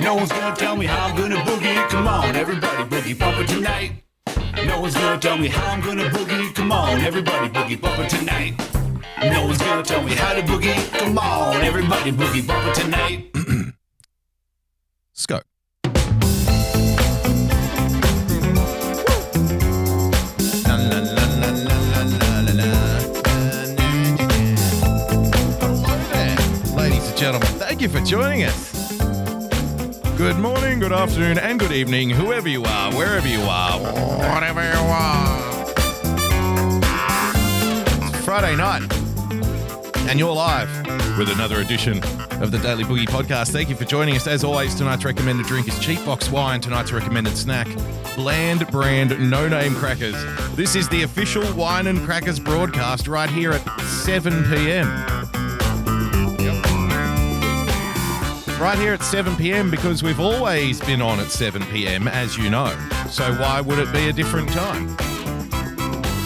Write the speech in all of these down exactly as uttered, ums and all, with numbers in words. No one's gonna tell me how I'm gonna boogie. Come on, everybody boogie bumper tonight. No one's gonna tell me how I'm gonna boogie. Come on, everybody boogie bumper tonight. No one's gonna tell me how to boogie. Come on, everybody boogie bumper tonight. Let's go. Gentlemen, thank you for joining us. Good morning, good afternoon, and good evening, whoever you are, wherever you are, whatever you are. It's Friday night, and you're live with another edition of the Daily Boogie Podcast. Thank you for joining us. As always, tonight's recommended drink is cheap box wine. Tonight's recommended snack, bland brand, no-name crackers. This is the official Wine and Crackers broadcast right here at seven p.m. Right here at seven p.m. because we've always been on at seven p.m. as you know. So why would it be a different time?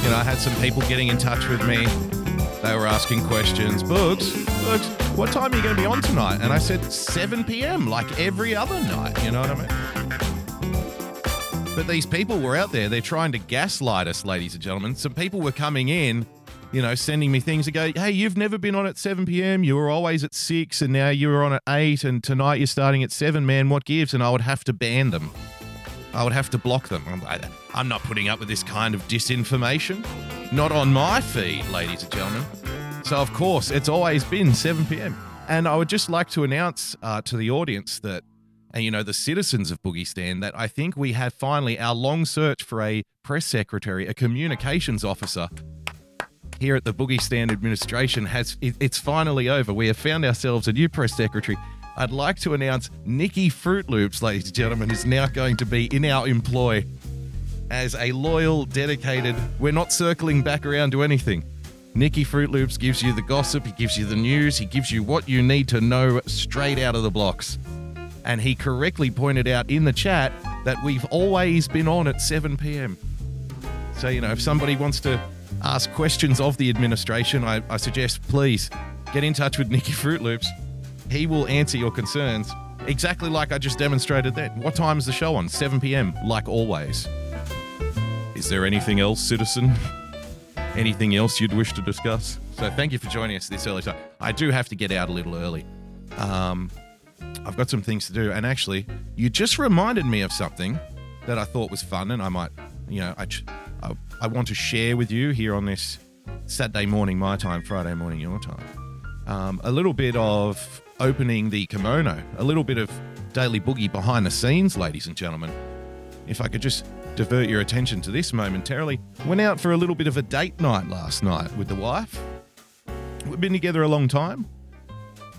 You know, I had some people getting in touch with me. They were asking questions. Boogs, Boogs, what time are you going to be on tonight? And I said seven p.m. like every other night. You know what I mean? But these people were out there. They're trying to gaslight us, ladies and gentlemen. Some people were coming in, you know, sending me things that go, hey, you've never been on at seven p.m. You were always at six and now you were on at eight and tonight you're starting at seven, man, what gives? And I would have to ban them. I would have to block them. I'm, like, I'm not putting up with this kind of disinformation. Not on my feed, ladies and gentlemen. So, of course, it's always been seven p.m. And I would just like to announce uh, to the audience that, and you know, the citizens of Boogie Stand, that I think we have finally our long search for a press secretary, a communications officer, here at the Boogie Stand administration has it, it's finally over. We have found ourselves a new press secretary. I'd like to announce Nikki Fruit Loops, ladies and gentlemen, is now going to be in our employ as a loyal, dedicated. We're not circling back around to anything. Nikki Fruit Loops gives you the gossip, he gives you the news, he gives you what you need to know straight out of the blocks. And he correctly pointed out in the chat that we've always been on at seven p.m. So, you know, if somebody wants to ask questions of the administration, I, I suggest please get in touch with Nikki Fruit Loops. He will answer your concerns exactly like I just demonstrated then. What time is the show on? seven p.m. like always. Is there anything else, citizen? Anything else you'd wish to discuss? So thank you for joining us this early time. I do have to get out a little early. Um, I've got some things to do. And actually, you just reminded me of something that I thought was fun and I might, you know, I... Ch- I want to share with you here on this Saturday morning, my time, Friday morning, your time. Um, a little bit of opening the kimono, a little bit of Daily Boogie behind the scenes, ladies and gentlemen. If I could just divert your attention to this momentarily. Went out for a little bit of a date night last night with the wife. We've been together a long time.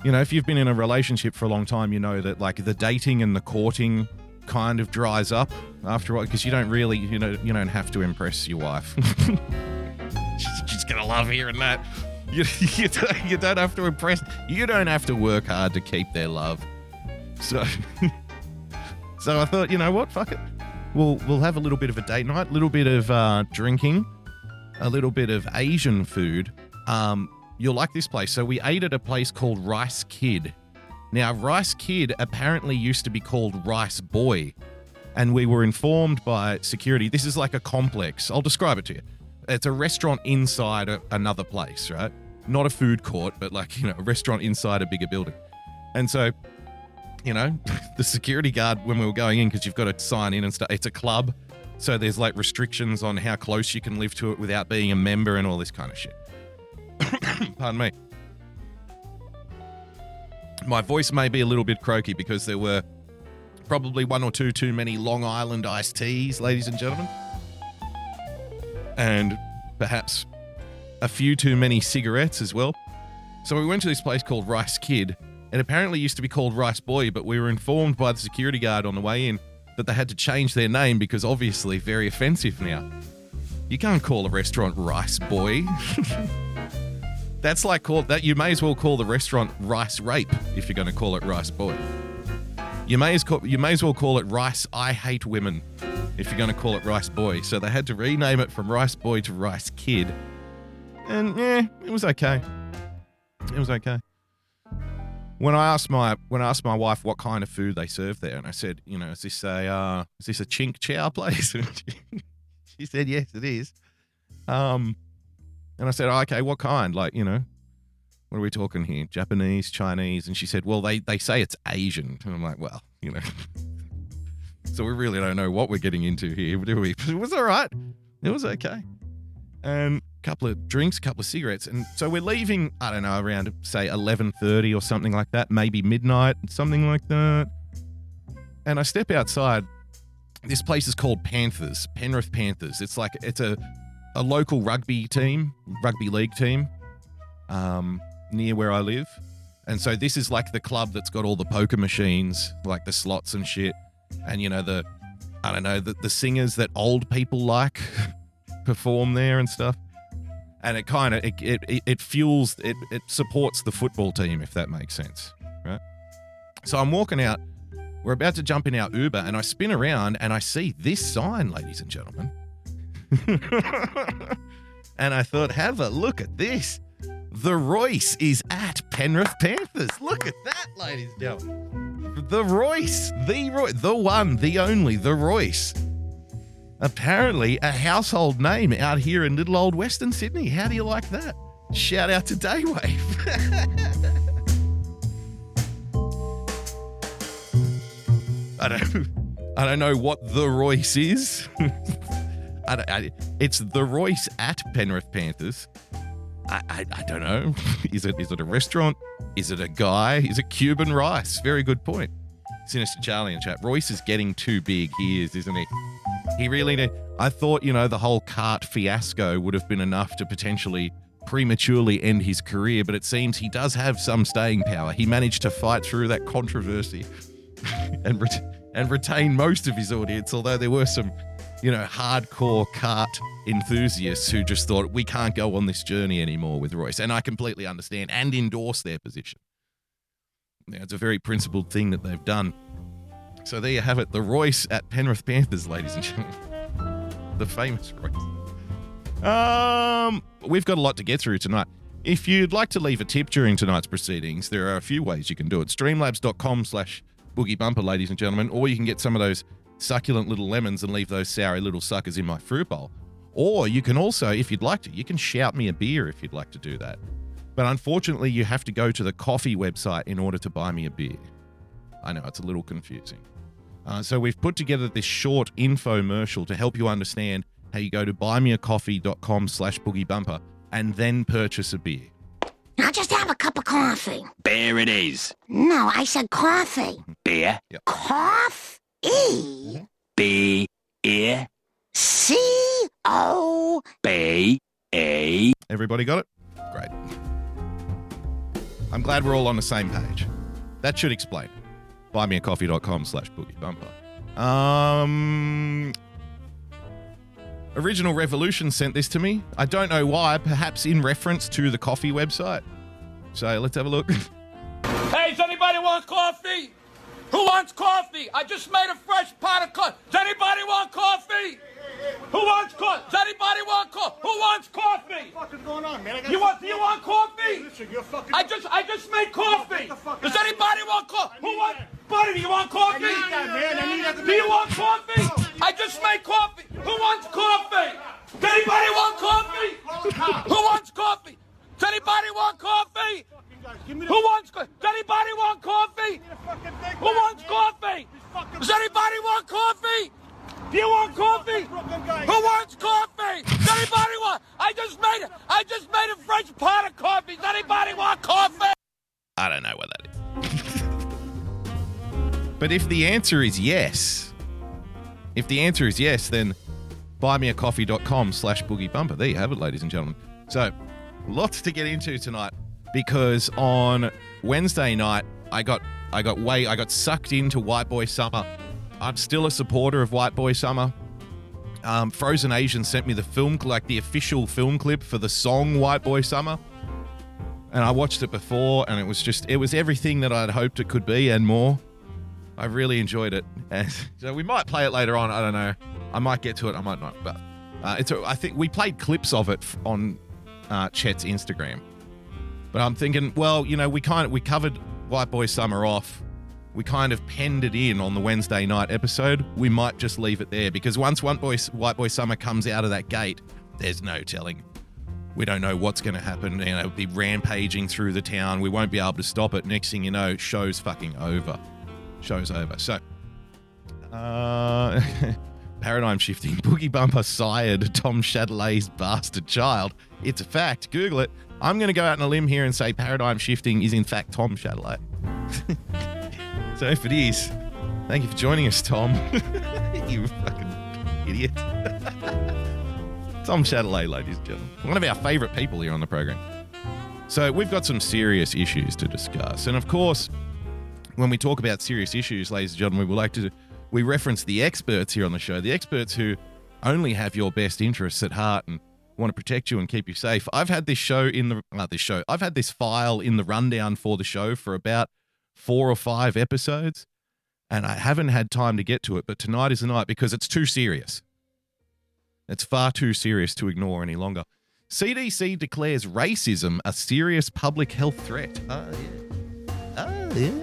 You know, if you've been in a relationship for a long time, you know that like the dating and the courting kind of dries up after a while because you don't really, you know, you don't have to impress your wife. she's, she's gonna love hearing that. You, you, don't, you don't have to impress. You don't have to work hard to keep their love. So, so I thought, you know what? Fuck it. We'll we'll have a little bit of a date night, a little bit of uh, drinking, a little bit of Asian food. Um, you'll like this place. So we ate at a place called Rice Kid. Now, Rice Kid apparently used to be called Rice Boy, and we were informed by security. This is like a complex. I'll describe it to you. It's a restaurant inside a, another place, right? Not a food court, but like, you know, a restaurant inside a bigger building. And so, you know, the security guard, when we were going in, because you've got to sign in and stuff, it's a club. So there's like restrictions on how close you can live to it without being a member and all this kind of shit. Pardon me. My voice may be a little bit croaky because there were probably one or two too many Long Island iced teas, ladies and gentlemen. And perhaps a few too many cigarettes as well. So we went to this place called Rice Kid. It apparently used to be called Rice Boy, but we were informed by the security guard on the way in that they had to change their name because obviously very offensive now. You can't call a restaurant Rice Boy. That's like call that you may as well call the restaurant Rice Rape if you're going to call it Rice Boy. You may as call, you may as well call it Rice I Hate Women if you're going to call it Rice Boy. So they had to rename it from Rice Boy to Rice Kid, and yeah, it was okay. It was okay. when I asked my when I asked my wife what kind of food they serve there, and I said, you know, is this a uh, is this a chink chow place? She said, yes, it is. Um, and I said, oh, okay, what kind? Like, you know, what are we talking here? Japanese, Chinese? And she said, well, they they say it's Asian, and I'm like, well, you know. So we really don't know what we're getting into here, do we? It was all right. It was okay. And a couple of drinks, a couple of cigarettes. And so we're leaving, I don't know, around, say, eleven thirty or something like that, maybe midnight, something like that. And I step outside. This place is called Panthers, Penrith Panthers. It's like, it's a, a local rugby team, rugby league team um, near where I live. And so this is like the club that's got all the poker machines, like the slots and shit. And, you know, the, I don't know, the, the singers that old people like perform there and stuff. And it kind of, it, it it fuels, it it supports the football team, if that makes sense, right? So I'm walking out. We're about to jump in our Uber and I spin around and I see this sign, ladies and gentlemen. And I thought, have a look at this. The Royce is at Penrith Panthers. Look at that, ladies and gentlemen. The Royce, the Royce, the one, the only, the Royce. Apparently a household name out here in little old Western Sydney. How do you like that? Shout out to Daywave. I don't, I don't know what the Royce is. I don't, I, it's the Royce at Penrith Panthers. I, I, I don't know. Is it is it a restaurant? Is it a guy? Is it Cuban rice? Very good point. Sinister Charlie in chat. Royce is getting too big. He is, isn't he? He really did. I thought, you know, the whole cart fiasco would have been enough to potentially prematurely end his career, but it seems he does have some staying power. He managed to fight through that controversy and ret- and retain most of his audience, although there were some, you know, hardcore cart enthusiasts who just thought, we can't go on this journey anymore with Royce. And I completely understand and endorse their position. Now, it's a very principled thing that they've done. So there you have it, the Royce at Penrith Panthers, ladies and gentlemen. The famous Royce. Um, we've got a lot to get through tonight. If you'd like to leave a tip during tonight's proceedings, there are a few ways you can do it. Streamlabs.com slash BoogieBumper, ladies and gentlemen, or you can get some of those succulent little lemons and leave those soury little suckers in my fruit bowl. Or you can also, if you'd like to, you can shout me a beer if you'd like to do that. But unfortunately, you have to go to the coffee website in order to buy me a beer. I know, it's a little confusing. Uh, so we've put together this short infomercial to help you understand how you go to buymeacoffee.com slash boogiebumper and then purchase a beer. Now just have a cup of coffee. Beer it is. No, I said coffee. Beer. Yep. Coffee. E B E C O B A. Everybody got it? Great. I'm glad we're all on the same page. That should explain. Buymeacoffee.com slash boogiebumper. Um, Original Revolution sent this to me. I don't know why, perhaps in reference to the coffee website. So let's have a look. Hey, does anybody want coffee? Who wants coffee? I just made a fresh pot of coffee. Does anybody want coffee? Who wants coffee? Does anybody want coffee? Who wants coffee? What the fuck is going on, man? I got you want? Do you want coffee? Hey, listen, you're fucking. I just, I just made coffee. Does anybody want coffee? Who wants? Buddy, do you want coffee? I need that, man. I need that. Do you want coffee? I just made coffee. Who wants coffee? Does anybody want coffee? Who wants coffee? Does anybody want coffee? Who wants coffee? Does anybody want coffee? Who wants coffee? Does anybody want coffee? Do you want coffee? Who wants coffee? Does anybody want? I just made it. I just made a fresh pot of coffee. Does anybody want coffee? I don't know what that is. But if the answer is yes, if the answer is yes, then buymeacoffee.com slash boogiebumper. There you have it, ladies and gentlemen. So lots to get into tonight. Because on Wednesday night, I got I got way I got sucked into White Boy Summer. I'm still a supporter of White Boy Summer. Um, Frozen Asian sent me the film, like the official film clip for the song White Boy Summer, and I watched it before, and it was just it was everything that I'd hoped it could be and more. I really enjoyed it, and so we might play it later on. I don't know. I might get to it. I might not. But uh, it's I think we played clips of it on uh, Chet's Instagram. But I'm thinking, well, you know, we kind of, we covered White Boy Summer Off, we kind of penned it in on the Wednesday night episode. We might just leave it there because once White Boy, White Boy Summer comes out of that gate, there's no telling. We don't know what's going to happen. You know, it'll be rampaging through the town. We won't be able to stop it. Next thing you know, show's fucking over. Show's over. So, uh, paradigm shifting. Boogie Bumper sired Tom Chatelet's bastard child. It's a fact. Google it. I'm going to go out on a limb here and say paradigm shifting is in fact Tom Chatelet. So if it is, thank you for joining us, Tom. You fucking idiot. Tom Chatelet, ladies and gentlemen. One of our favourite people here on the program. So we've got some serious issues to discuss. And of course, when we talk about serious issues, ladies and gentlemen, we would like to we reference the experts here on the show, the experts who only have your best interests at heart and want to protect you and keep you safe. I've had this show in the not this show. I've had this file in the rundown for the show for about four or five episodes, and I haven't had time to get to it. But tonight is the night because it's too serious. It's far too serious to ignore any longer. C D C declares racism a serious public health threat. Oh yeah, oh yeah.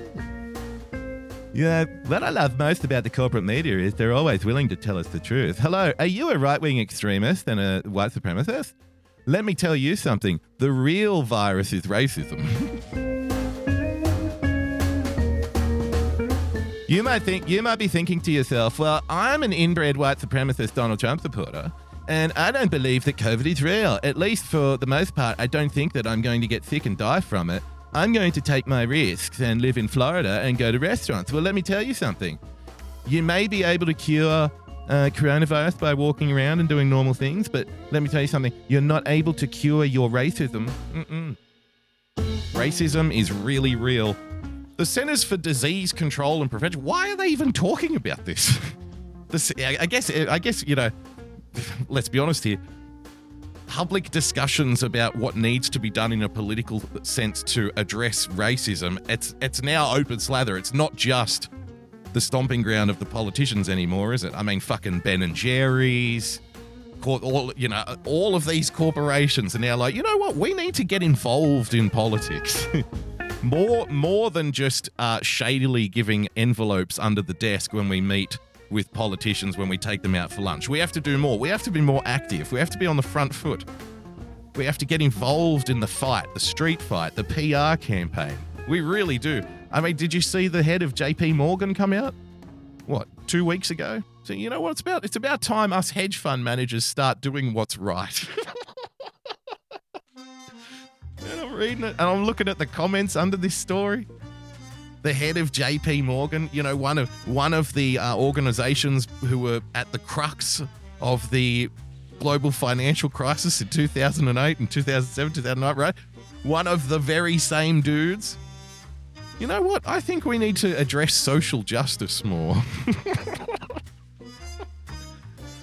You know, what I love most about the corporate media is they're always willing to tell us the truth. Hello, are you a right-wing extremist and a white supremacist? Let me tell you something. The real virus is racism. You might think, you might be thinking to yourself, well, I'm an inbred white supremacist Donald Trump supporter, and I don't believe that COVID is real. At least for the most part, I don't think that I'm going to get sick and die from it. I'm going to take my risks and live in Florida and go to restaurants. Well, let me tell you something. You may be able to cure uh, coronavirus by walking around and doing normal things, but let me tell you something. You're not able to cure your racism. Mm-mm. Racism is really real. The Centers for Disease Control and Prevention, why are they even talking about this? this I guess, I guess, you know, let's be honest here. Public discussions about what needs to be done in a political sense to address racism, it's it's now open slather. It's not just the stomping ground of the politicians anymore, is it? I mean, fucking Ben and Jerry's, all, you know, all of these corporations are now like, you know what? We need to get involved in politics. more more than just uh, shadily giving envelopes under the desk when we meet with politicians when we take them out for lunch. We have to do more. We have to be more active. We have to be on the front foot. We have to get involved in the fight, the street fight, the P R campaign. We really do. I mean, did you see the head of J P Morgan come out? What, two weeks ago? So you know what it's about? It's about time us hedge fund managers start doing what's right. And I'm reading it and I'm looking at the comments under this story. The head of J P Morgan, you know, one of one of the uh, organizations who were at the crux of the global financial crisis in two thousand eight and two thousand seven, two thousand nine, right? One of the very same dudes. You know what? I think we need to address social justice more.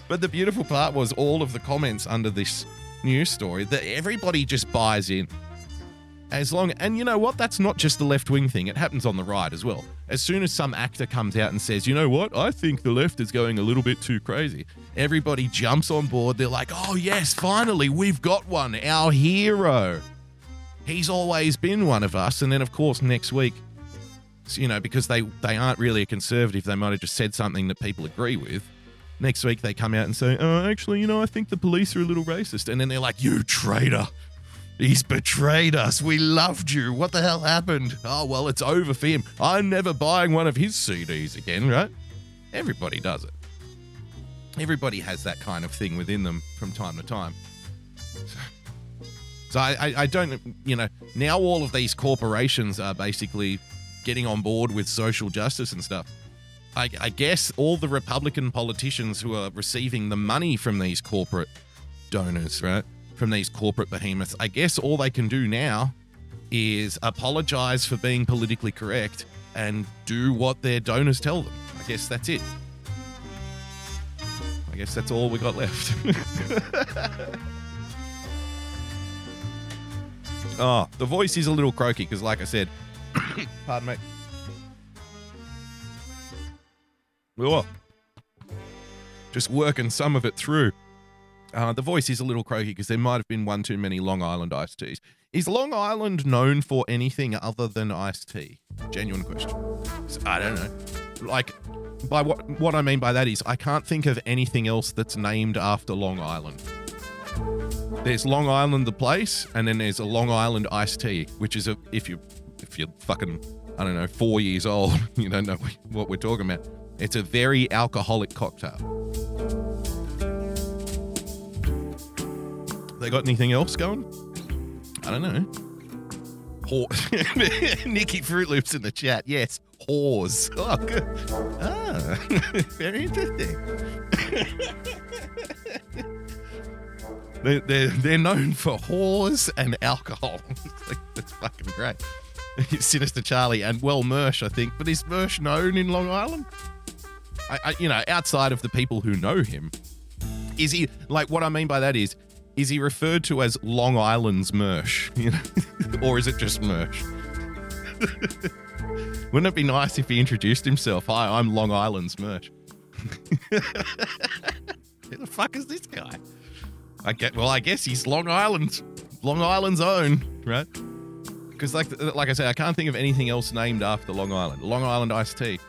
But the beautiful part was all of the comments under this news story that everybody just buys in. As long, and you know what? That's not just the left-wing thing. It happens on the right as well. As soon as some actor comes out and says, you know what? I think the left is going a little bit too crazy. Everybody jumps on board. They're like, oh yes, finally, we've got one. Our hero. He's always been one of us. And then of course, next week, you know, because they, they aren't really a conservative, they might've just said something that people agree with. Next week they come out and say, oh, actually, you know, I think the police are a little racist. And then they're like, you traitor. He's betrayed us. We loved you. What the hell happened? Oh, well, it's over for him. I'm never buying one of his C Ds again, right? Everybody does it. Everybody has that kind of thing within them from time to time. So, so I, I, I don't, you know, now all of these corporations are basically getting on board with social justice and stuff. I, I guess all the Republican politicians who are receiving the money from these corporate donors, right? From these corporate behemoths, I guess all they can do now is apologize for being politically correct and do what their donors tell them. I guess that's it. I guess that's all we got left. Oh, the voice is a little croaky because, like I said, pardon me. Oh, just working some of it through. Uh, the voice is a little croaky because there might have been one too many Long Island iced teas. Is Long Island known for anything other than iced tea? Genuine question. I don't know. Like, by what what I mean by that is I can't think of anything else that's named after Long Island. There's Long Island the place, and then there's a Long Island iced tea, which is a, if you if you're fucking, I don't know, four years old, you don't know what we're talking about. It's a very alcoholic cocktail. They got anything else going? I don't know. Whore. Nikki Fruit Loops in the chat. Yes, whores. Oh, good. Ah, very interesting. They're, they're, they're known for whores and alcohol. Like, that's fucking great. Sinister Charlie and, well, Mersh, I think. But is Mersh known in Long Island? I, I, you know, outside of the people who know him. Is he, like, what I mean by that is, is he referred to as Long Island's Mersh? You know? Or is it just Mersh? Wouldn't it be nice if he introduced himself? Hi, I'm Long Island's Mersh. Who the fuck is this guy? I get, well, I guess he's Long Island's, Long Island's own, right? Because like like I said, I can't think of anything else named after Long Island. Long Island iced tea.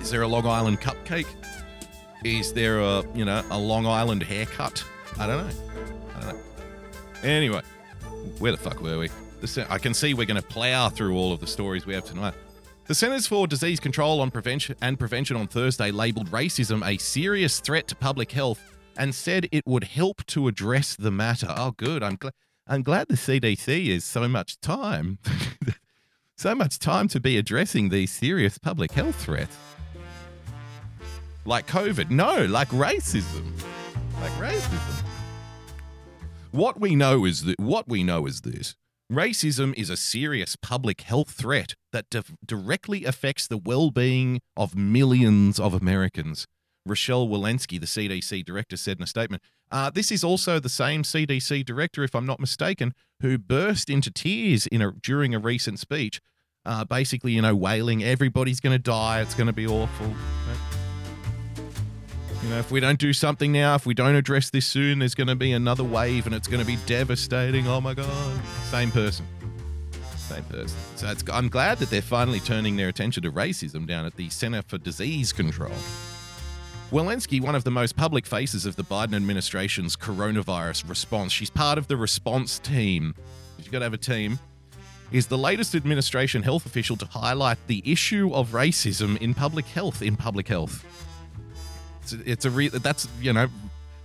Is there a Long Island cupcake? Is there a, you know, a Long Island haircut? I don't know. I don't know. Anyway, where the fuck were we? The, I can see we're going to plow through all of the stories we have tonight. The Centers for Disease Control on Prevention and Prevention on Thursday labelled racism a serious threat to public health and said it would help to address the matter. Oh, good. I'm glad. I'm glad the C D C is so much time, so much time to be addressing these serious public health threats, like COVID. No, like racism, like racism. What we know is that what we know is this: racism is a serious public health threat that di- directly affects the well-being of millions of Americans. Rochelle Walensky, the C D C director, said in a statement, uh, this is also the same C D C director, if I'm not mistaken, who burst into tears in a, during a recent speech, uh, basically, you know, wailing, everybody's going to die, it's going to be awful. Right? You know, if we don't do something now, if we don't address this soon, there's going to be another wave and it's going to be devastating. Oh, my God. Same person. Same person. So it's, I'm glad that they're finally turning their attention to racism down at the Center for Disease Control. Walensky, one of the most public faces of the Biden administration's coronavirus response, she's part of the response team. You've got to have a team. Is the latest administration health official to highlight the issue of racism in public health? In public health, it's a, it's a real. That's, you know,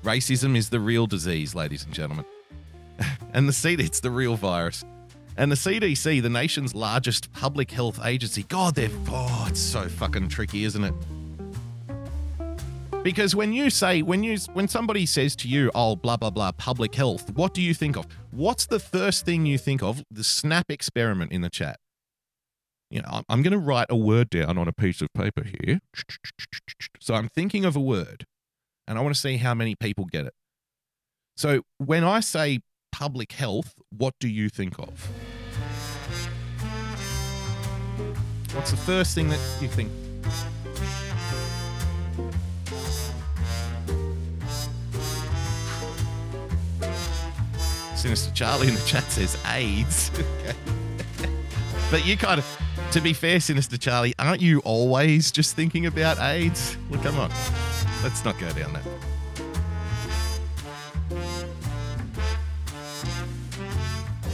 racism is the real disease, ladies and gentlemen, and the C D C, it's the real virus. And the C D C, the nation's largest public health agency. God, they're oh, it's so fucking tricky, isn't it? Because when you say, when you when somebody says to you, oh, blah, blah, blah, public health, what do you think of? What's the first thing you think of? The snap experiment in the chat. You know, I'm going to write a word down on a piece of paper here. So I'm thinking of a word, and I want to see how many people get it. So when I say public health, what do you think of? What's the first thing that you think? Sinister Charlie in the chat says AIDS. But you kind of, to be fair, Sinister Charlie, aren't you always just thinking about AIDS? Well, come on. Let's not go down that.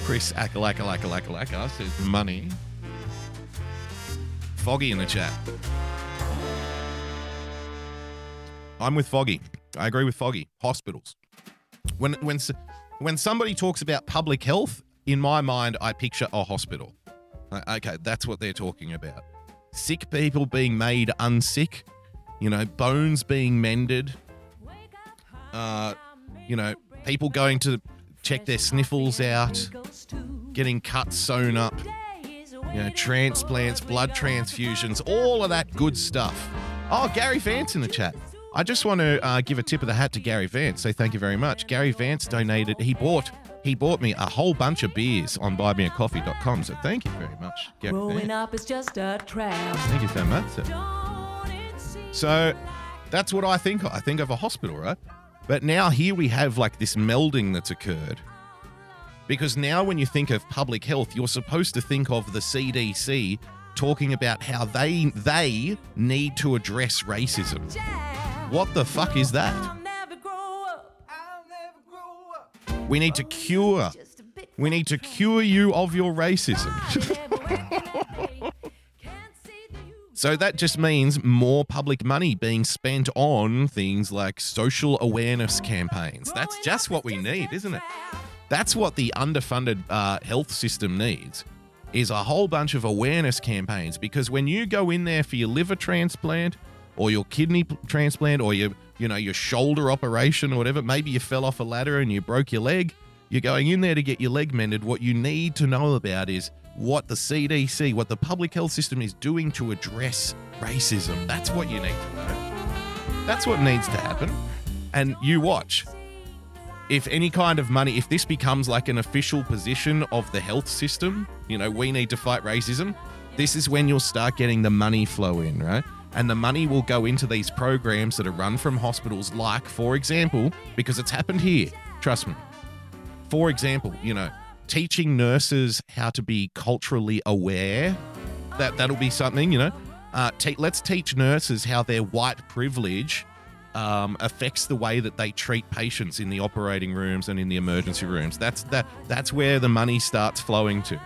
Chris Akalakalakalaka says money. Foggy in the chat. I'm with Foggy. I agree with Foggy. Hospitals. When when. When somebody talks about public health, in my mind, I picture a hospital. Okay, that's what they're talking about. Sick people being made unsick, you know, bones being mended, uh, you know, people going to check their sniffles out, getting cuts sewn up, you know, transplants, blood transfusions, all of that good stuff. Oh, Gary Vance in the chat. I just want to uh, give a tip of the hat to Gary Vance. Say thank you very much. Gary Vance donated. He bought he bought me a whole bunch of beers on buy me a coffee dot com. So thank you very much, Gary Vance. Growing up is just a trap. Thank you so much. Sir. So that's what I think. I think of a hospital, right? But now here we have like this melding that's occurred Because now when you think of public health, you're supposed to think of the C D C talking about how they they need to address racism. What the fuck is that? We need to cure. We need to cure you of your racism. So that just means more public money being spent on things like social awareness campaigns. That's just what we need, isn't it? That's what the underfunded uh, health system needs, is a whole bunch of awareness campaigns. Because when you go in there for your liver transplant or your kidney transplant or your, you know, your shoulder operation or whatever, maybe you fell off a ladder and you broke your leg, you're going in there to get your leg mended. What you need to know about is what the C D C, what the public health system is doing to address racism. That's what you need to know. That's what needs to happen. And you watch. If any kind of money, if this becomes like an official position of the health system, you know, we need to fight racism, this is when you'll start getting the money flow in, right? And the money will go into these programs that are run from hospitals like, for example, because it's happened here, trust me. For example, you know, teaching nurses how to be culturally aware, that, that'll be something, you know. Uh, te- let's teach nurses how their white privilege um, affects the way that they treat patients in the operating rooms and in the emergency rooms. That's that. That's where the money starts flowing to.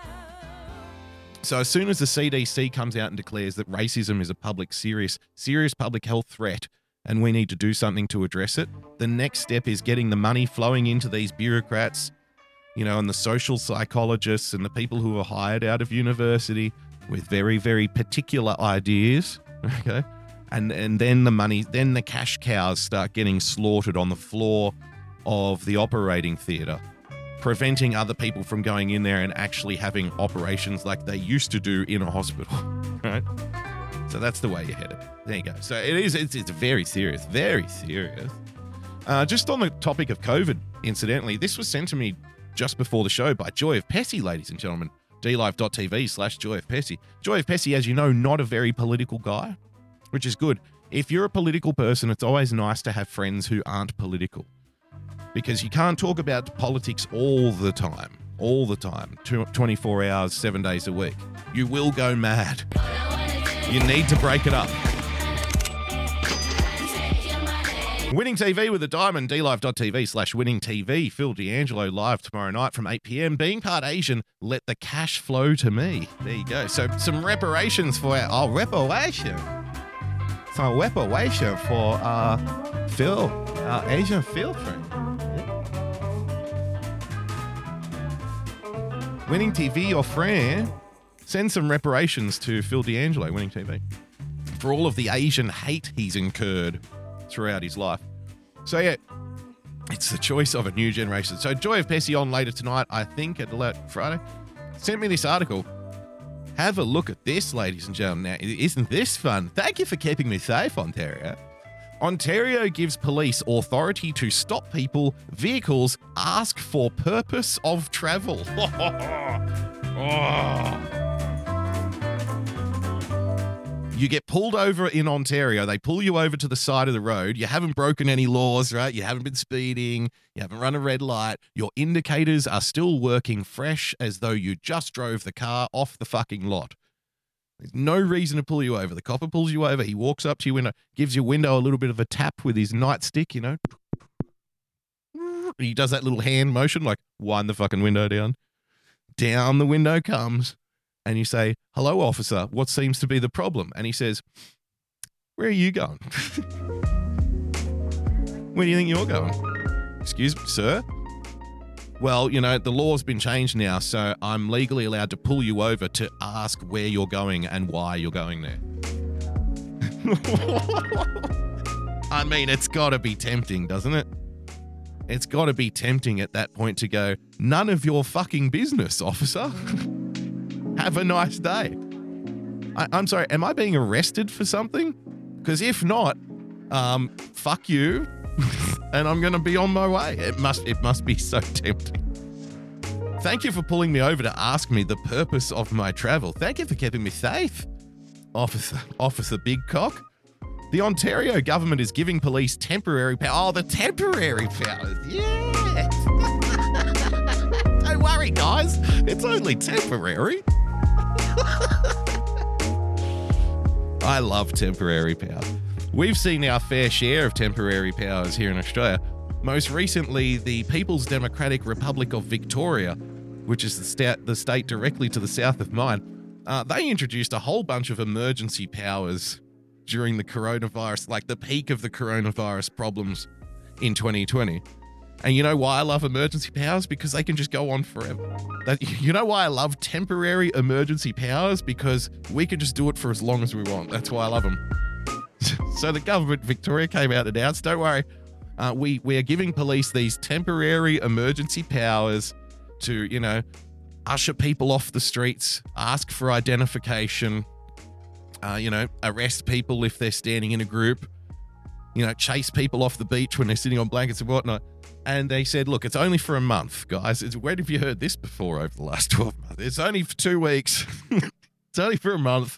So as soon as the C D C comes out and declares that racism is a public, serious, serious public health threat, and we need to do something to address it, the next step is getting the money flowing into these bureaucrats, you know, and the social psychologists and the people who are hired out of university with very, very particular ideas, okay? And and then the money, then the cash cows start getting slaughtered on the floor of the operating theatre, preventing other people from going in there and actually having operations like they used to do in a hospital, right? So that's the way you head it. There you go. So it is, it's, it's very serious, very serious. Uh, just on the topic of COVID, incidentally, this was sent to me just before the show by Joy of Pessy, ladies and gentlemen. DLive.tv slash Joy of Pessy. Joy of Pessy, as you know, not a very political guy, which is good. If you're a political person, it's always nice to have friends who aren't political, because you can't talk about politics all the time, all the time, twenty-four hours, seven days a week. You will go mad. You need to break it up. Winning T V with a diamond, DLive.tv slash Winning T V. Phil D'Angelo live tomorrow night from eight p.m. Being part Asian, let the cash flow to me. There you go. So some reparations for our oh, reparation. Some reparation for uh, Phil, our Asian Phil friend. Yeah. Winning T V, your friend. Send some reparations to Phil D'Angelo, Winning T V, for all of the Asian hate he's incurred throughout his life. So yeah, it's the choice of a new generation. So Joy of Pessy on later tonight, I think, at Friday, sent me this article. Have a look at this, ladies and gentlemen. Now, isn't this fun? Thank you for keeping me safe, Ontario. Ontario gives police authority to stop people, vehicles, ask for purpose of travel. Oh. You get pulled over in Ontario. They pull you over to the side of the road. You haven't broken any laws, right? You haven't been speeding. You haven't run a red light. Your indicators are still working fresh as though you just drove the car off the fucking lot. There's no reason to pull you over. The copper pulls you over. He walks up to your window, gives your window a little bit of a tap with his nightstick, you know. He does that little hand motion like, wind the fucking window down. Down the window comes. And you say, hello, officer, what seems to be the problem? And he says, where are you going? Where do you think you're going? Excuse me, sir? Well, you know, the law's been changed now, so I'm legally allowed to pull you over to ask where you're going and why you're going there. I mean, it's got to be tempting, doesn't it? It's got to be tempting at that point to go, none of your fucking business, officer. Have a nice day. I, I'm sorry, am I being arrested for something? Because if not, um, fuck you, and I'm going to be on my way. It must, it must be so tempting. Thank you for pulling me over to ask me the purpose of my travel. Thank you for keeping me safe, Officer, Officer Big Cock. The Ontario government is giving police temporary power. Oh, the temporary powers. Yeah. worry, guys. It's only temporary. I love temporary power. We've seen our fair share of temporary powers here in Australia. Most recently, the People's Democratic Republic of Victoria, which is the, stat- the state directly to the south of mine, uh, they introduced a whole bunch of emergency powers during the coronavirus, like the peak of the coronavirus problems in twenty twenty. And you know why I love emergency powers? Because they can just go on forever. That, you know why I love temporary emergency powers? Because we can just do it for as long as we want. That's why I love them. So the government of Victoria came out and announced, don't worry, uh, we, we are giving police these temporary emergency powers to, you know, usher people off the streets, ask for identification, uh, you know, arrest people if they're standing in a group, you know, chase people off the beach when they're sitting on blankets and whatnot. And they said, look, it's only for a month, guys. It's, where have you heard this before over the last twelve months? It's only for two weeks. It's only for a month.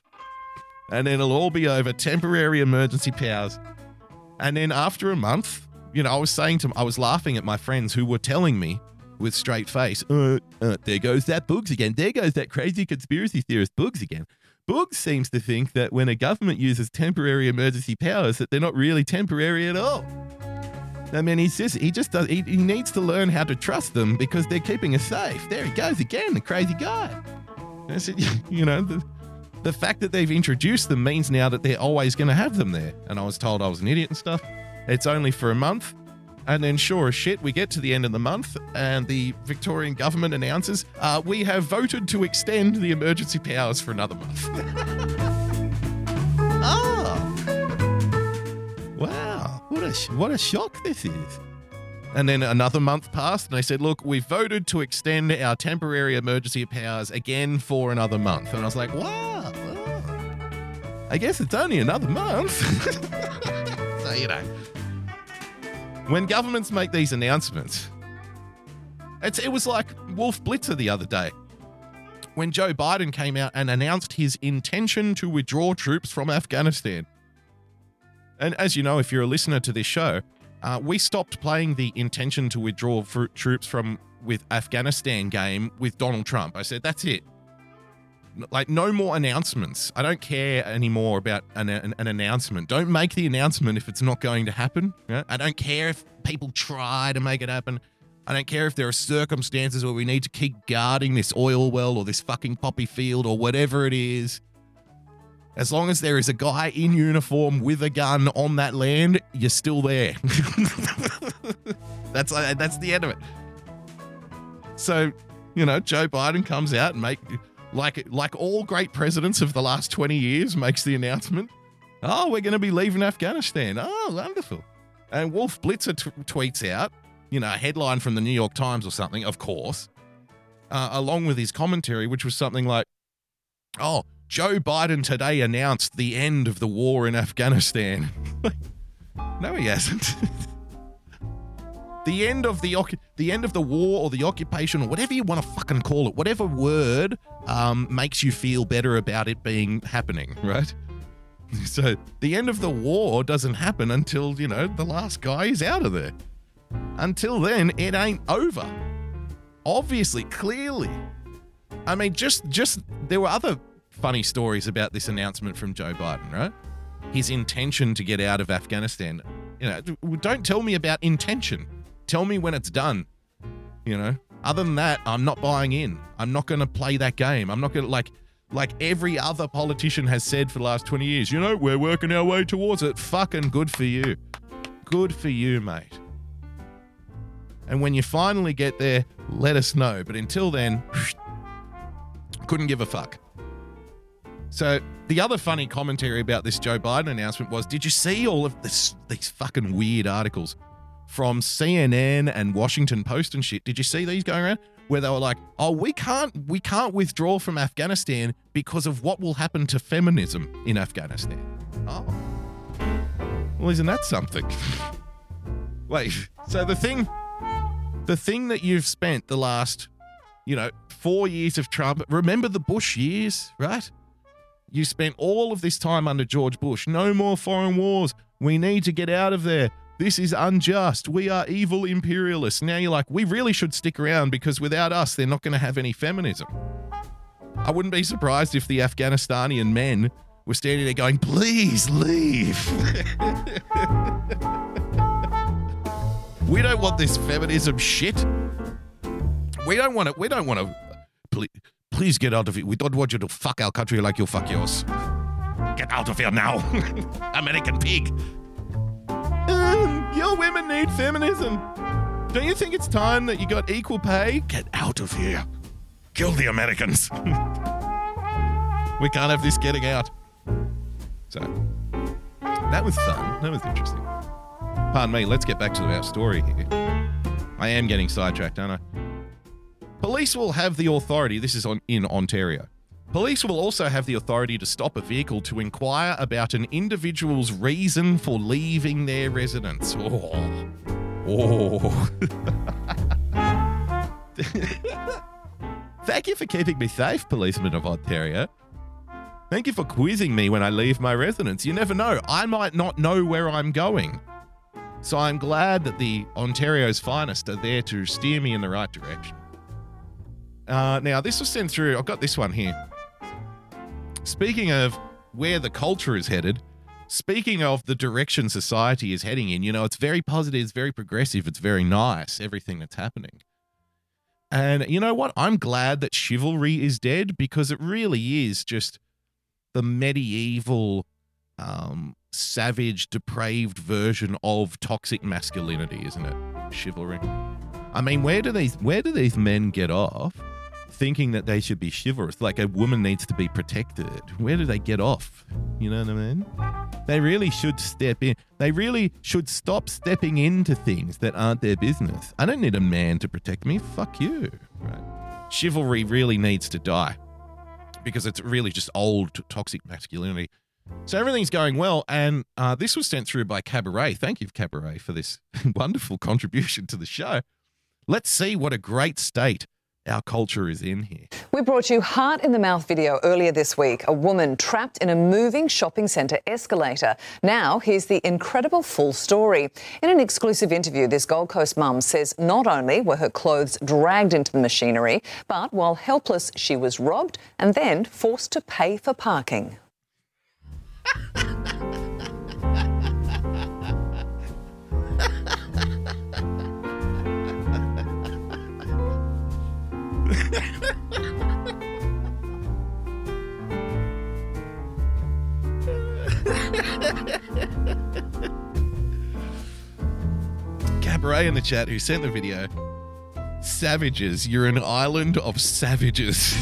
And then it'll all be over. Temporary emergency powers. And then after a month, you know, I was saying to, I was laughing at my friends who were telling me with straight face, uh, uh, there goes that Boogs again. There goes that crazy conspiracy theorist Boogs again. Boogs seems to think that when a government uses temporary emergency powers, that they're not really temporary at all. I mean, he's just, he just does, he, he needs to learn how to trust them because they're keeping us safe. There he goes again, the crazy guy. I said, you know, the, the fact that they've introduced them means now that they're always going to have them there. And I was told I was an idiot and stuff. It's only for a month. And then sure as shit, we get to the end of the month and the Victorian government announces, uh, we have voted to extend the emergency powers for another month. Oh, wow. What a, what a shock this is. And then another month passed and they said, look, we voted to extend our temporary emergency powers again for another month. And I was like, wow, wow. I guess it's only another month. So, you know, when governments make these announcements, it's, it was like Wolf Blitzer the other day when Joe Biden came out and announced his intention to withdraw troops from Afghanistan. And as you know, if you're a listener to this show, uh, we stopped playing the intention to withdraw fr- troops from with Afghanistan game with Donald Trump. I said, that's it. Like, no more announcements. I don't care anymore about an, an, an announcement. Don't make the announcement if it's not going to happen. Yeah? I don't care if people try to make it happen. I don't care if there are circumstances where we need to keep guarding this oil well or this fucking poppy field or whatever it is. As long as there is a guy in uniform with a gun on that land, you're still there. That's uh, that's the end of it. So, you know, Joe Biden comes out and make like like all great presidents of the last twenty years makes the announcement. Oh, we're going to be leaving Afghanistan. Oh, wonderful. And Wolf Blitzer t- tweets out, you know, a headline from the New York Times or something, of course, uh, along with his commentary, which was something like, oh, Joe Biden today announced the end of the war in Afghanistan. No, he hasn't. The end of the the end of the war or the occupation or whatever you want to fucking call it, whatever word um, makes you feel better about it being happening, right? So the end of the war doesn't happen until, you know, the last guy is out of there. Until then, it ain't over. Obviously, clearly. I mean, just just there were other funny stories about this announcement from Joe Biden, right? His intention to get out of Afghanistan. You know, don't tell me about intention. Tell me when it's done. You know, other than that, I'm not buying in. I'm not going to play that game. I'm not going to like, like every other politician has said for the last twenty years, you know, we're working our way towards it. Fucking good for you. Good for you, mate. And when you finally get there, let us know. But until then, couldn't give a fuck. So the other funny commentary about this Joe Biden announcement was, did you see all of this, these fucking weird articles from C N N and Washington Post and shit? Did you see these going around where they were like, oh, we can't we can't withdraw from Afghanistan because of what will happen to feminism in Afghanistan? Oh, well, isn't that something? Wait, so the thing, the thing that you've spent the last, you know, four years of Trump, remember the Bush years, right? You spent all of this time under George Bush. No more foreign wars. We need to get out of there. This is unjust. We are evil imperialists. Now you're like, we really should stick around because without us, they're not going to have any feminism. I wouldn't be surprised if the Afghanistani men were standing there going, please leave. We don't want this feminism shit. We don't want it. We don't want to. Please, please get out of it. We don't want you to fuck our country like you fuck yours. Get out of here now. American pig. Um, your women need feminism. Don't you think it's time that you got equal pay? Get out of here. Kill the Americans. We can't have this getting out. So, that was fun. That was interesting. Pardon me, let's get back to our story here. I am getting sidetracked, aren't I? Police will have the authority, this is on, in Ontario. Police will also have the authority to stop a vehicle to inquire about an individual's reason for leaving their residence. Oh. Oh. Thank you for keeping me safe, policemen of Ontario. Thank you for quizzing me when I leave my residence. You never know. I might not know where I'm going. So I'm glad that the Ontario's finest are there to steer me in the right direction. Uh, now, this was sent through. I've got this one here. Speaking of where the culture is headed, speaking of the direction society is heading in, you know, it's very positive, it's very progressive, it's very nice, everything that's happening. And you know what? I'm glad that chivalry is dead because it really is just the medieval, um, savage, depraved version of toxic masculinity, isn't it? Chivalry. I mean, where do these where do these men get off thinking that they should be chivalrous? Like a woman needs to be protected. Where do they get off? You know what I mean? They really should step in. They really should stop stepping into things that aren't their business. I don't need a man to protect me. Fuck you. Right. Chivalry really needs to die because it's really just old toxic masculinity. So everything's going well, and uh, this was sent through by Cabaret. Thank you, Cabaret, for this wonderful contribution to the show. Let's see what a great state our culture is in here. We brought you Heart in the Mouth video earlier this week, a woman trapped in a moving shopping centre escalator. Now, here's the incredible full story. In an exclusive interview, this Gold Coast mum says not only were her clothes dragged into the machinery, but while helpless, she was robbed and then forced to pay for parking. Cabaret in the chat who sent the video. Savages, you're an island of savages.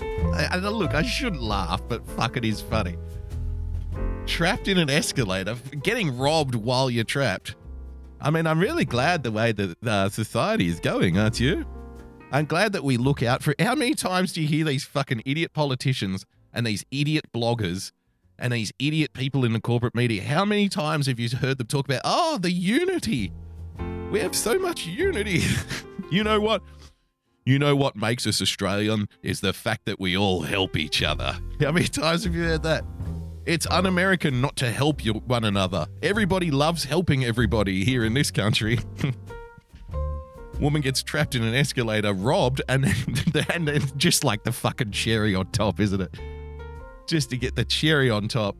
And look, I shouldn't laugh, but fuck, it is funny. Trapped in an escalator, getting robbed while you're trapped. I mean, I'm really glad the way that uh, society is going, aren't you? I'm glad that we look out for... How many times do you hear these fucking idiot politicians and these idiot bloggers and these idiot people in the corporate media? How many times have you heard them talk about, oh, the unity. We have so much unity. You know what? You know what makes us Australian is the fact that we all help each other. How many times have you heard that? It's un-American not to help you, one another. Everybody loves helping everybody here in this country. Woman gets trapped in an escalator, robbed, and then, and then just like the fucking cherry on top, isn't it? Just to get the cherry on top,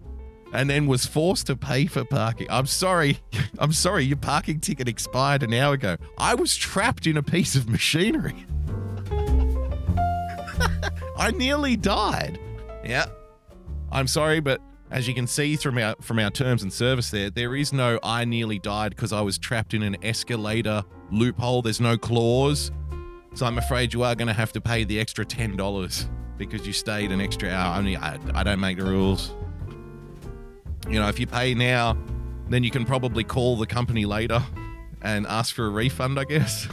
and then was forced to pay for parking. I'm sorry. I'm sorry. Your parking ticket expired an hour ago. I was trapped in a piece of machinery. I nearly died. Yeah. I'm sorry, but as you can see from our, from our terms and service there, there is no I nearly died because I was trapped in an escalator loophole. There's no clause. So I'm afraid you are going to have to pay the extra ten dollars because you stayed an extra hour. I mean, I, I don't make the rules. You know, if you pay now, then you can probably call the company later and ask for a refund, I guess.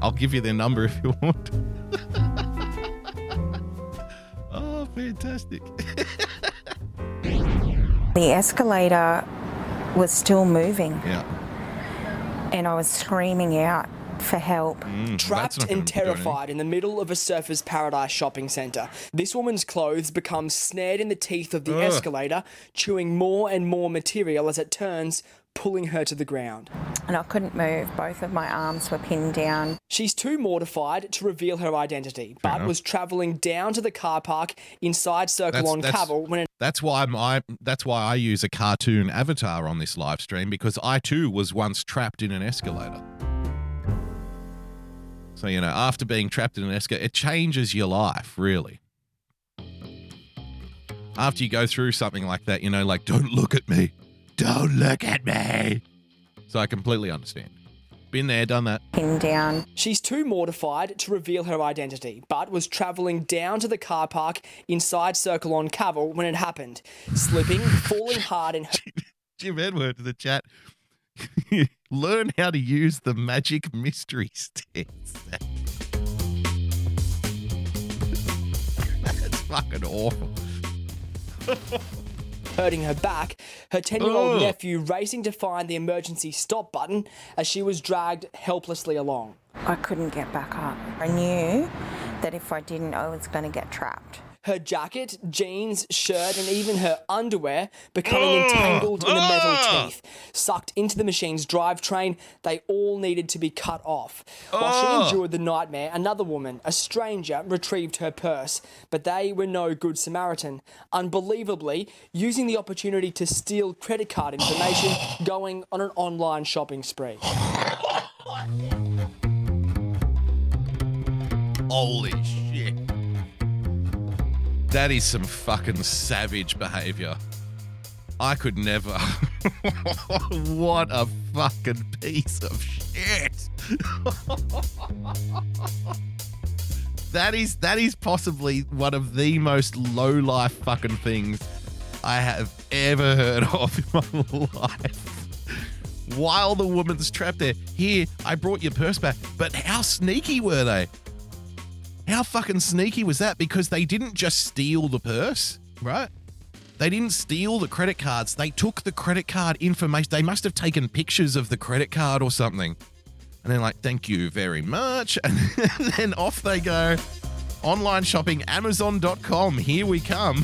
I'll give you their number if you want. Oh, fantastic. The escalator was still moving. Yeah. And I was screaming out for help. Mm, Trapped and terrified in the middle of a surfer's paradise shopping centre, this woman's clothes become snared in the teeth of the Ugh. escalator, chewing more and more material as it turns, pulling her to the ground. And I couldn't move. Both of my arms were pinned down. She's too mortified to reveal her identity, Fair but enough. was travelling down to the car park inside Circle that's, on that's, Cavill when... It that's why I'm, I, that's why I use a cartoon avatar on this live stream, because I too was once trapped in an escalator. So, you know, after being trapped in an escalator, it changes your life, really. After you go through something like that, you know, like, don't look at me. Don't look at me. So I completely understand. Been there, done that. Pinned down. She's too mortified to reveal her identity, but was travelling down to the car park inside Circle on Cavill when it happened, slipping, falling hard in her... Jim Edward to the chat. Learn how to use the magic mystery sticks. That's fucking awful. Hurting her back, her ten-year-old Ugh. nephew racing to find the emergency stop button as she was dragged helplessly along. I couldn't get back up. I knew that if I didn't, I was going to get trapped. Her jacket, jeans, shirt, and even her underwear becoming Ugh. entangled in the metal Ugh. teeth. Sucked into the machine's drivetrain, they all needed to be cut off. Ugh. While she endured the nightmare, another woman, a stranger, retrieved her purse. But they were no good Samaritan. Unbelievably, using the opportunity to steal credit card information, going on an online shopping spree. Holy shit. That is some fucking savage behaviour. I could never. What a fucking piece of shit. That is that is possibly one of the most low-life fucking things I have ever heard of in my life. While the woman's trapped there, here, I brought your purse back. But how sneaky were they? How fucking sneaky was that? Because they didn't just steal the purse, right? They didn't steal the credit cards. They took the credit card information. They must have taken pictures of the credit card or something. And they're like, thank you very much. And then off they go. Online shopping, amazon dot com, here we come.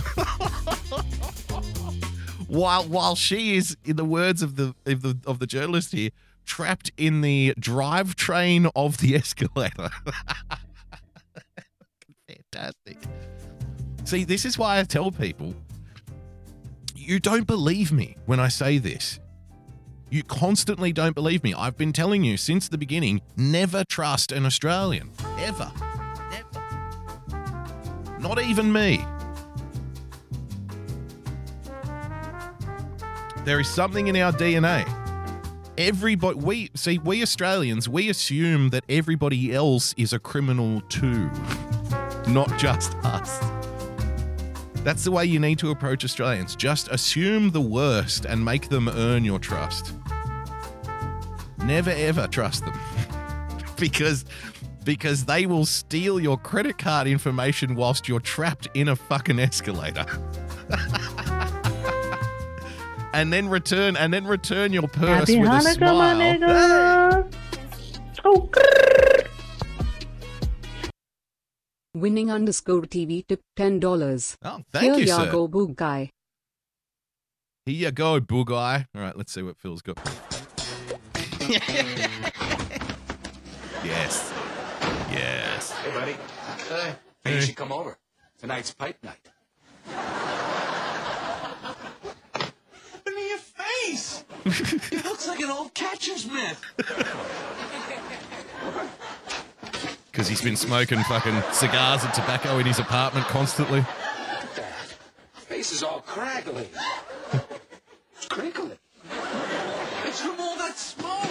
While while she is, in the words of the of the, of the journalist here, trapped in the drivetrain of the escalator. Fantastic. See, this is why I tell people, you don't believe me when I say this. You constantly don't believe me. I've been telling you since the beginning, never trust an Australian. Ever. Never. Not even me. There is something in our D N A. Everybody, we, see, we Australians, we assume that everybody else is a criminal too. Not just us. That's the way you need to approach Australians. Just assume the worst and make them earn your trust. Never ever trust them. because because they will steal your credit card information whilst you're trapped in a fucking escalator. and then return and then return your purse Happy with Hanukkah, a smile. Oh, Winning underscore T V tip ten dollars. Oh, thank Here you, sir. Here you go, Boog Guy. Here you go, Boog Guy. All right, let's see what Phil's got. yes. Yes. Hey, buddy. Hey. Hey, you should come over. Tonight's pipe night. Look at your face. It looks like an old catcher's mitt. Because he's been smoking fucking cigars and tobacco in his apartment constantly. Look at that. Face is all craggly. It's crinkly. It's from all that smoke.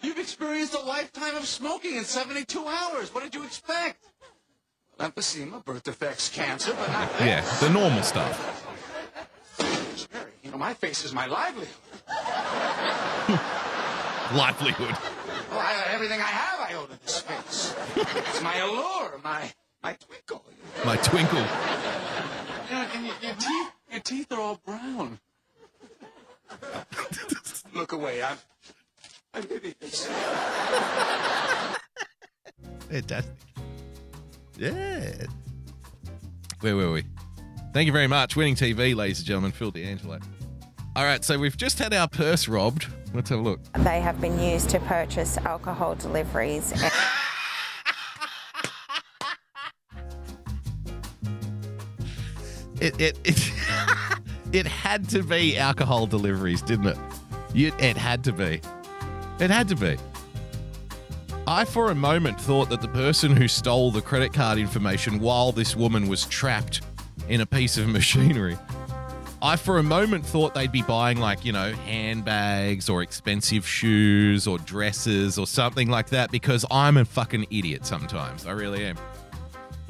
You've experienced a lifetime of smoking in seventy-two hours. What did you expect? Emphysema, birth defects, cancer, but not that. Yeah, the normal stuff. You know, my face is my livelihood. livelihood. Well, I, everything I have, I owe to this face. It's my allure, my my twinkle. My twinkle. You know, and your, your teeth, your teeth are all brown. Look away. I'm I did it. Fantastic. Yeah. Where were we? Thank you very much. Winning T V, ladies and gentlemen. Phil D'Angelo. All right, so we've just had our purse robbed. Let's have a look. They have been used to purchase alcohol deliveries. And- it it it, it had to be alcohol deliveries, didn't it? It? It had to be. It had to be. I, for a moment, thought that the person who stole the credit card information while this woman was trapped in a piece of machinery, I, for a moment, thought they'd be buying, like, you know, handbags or expensive shoes or dresses or something like that, because I'm a fucking idiot sometimes. I really am.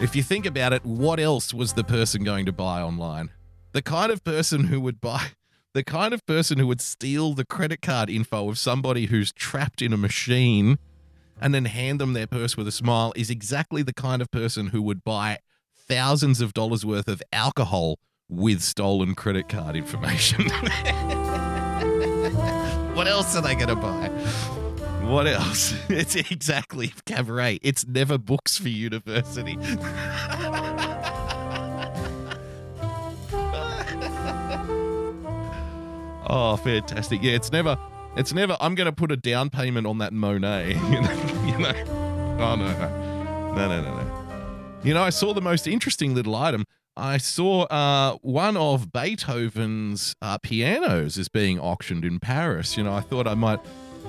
If you think about it, what else was the person going to buy online? The kind of person who would buy... The kind of person who would steal the credit card info of somebody who's trapped in a machine and then hand them their purse with a smile is exactly the kind of person who would buy thousands of dollars worth of alcohol with stolen credit card information. What else are they going to buy? What else? It's exactly Cabaret. It's never books for university. Oh, fantastic. Yeah, it's never... It's never, I'm going to put a down payment on that Monet. You know, you know? Oh, no. No, no, no, no. You know, I saw the most interesting little item. I saw uh, one of Beethoven's uh, pianos is being auctioned in Paris. You know, I thought I might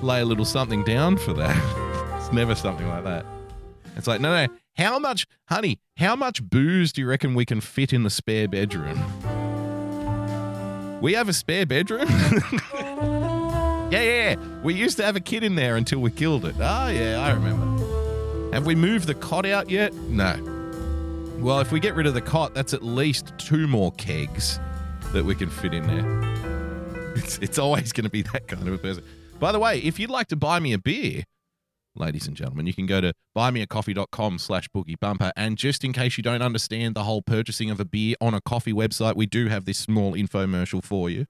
lay a little something down for that. It's never something like that. It's like, no, no. How much, honey, how much booze do you reckon we can fit in the spare bedroom? We have a spare bedroom? Yeah, yeah, yeah. We used to have a kid in there until we killed it. Oh, yeah, I remember. Have we moved the cot out yet? No. Well, if we get rid of the cot, that's at least two more kegs that we can fit in there. It's, it's always going to be that kind of a person. By the way, if you'd like to buy me a beer, ladies and gentlemen, you can go to buymeacoffee.com slash boogiebumper. And just in case you don't understand the whole purchasing of a beer on a coffee website, we do have this small infomercial for you.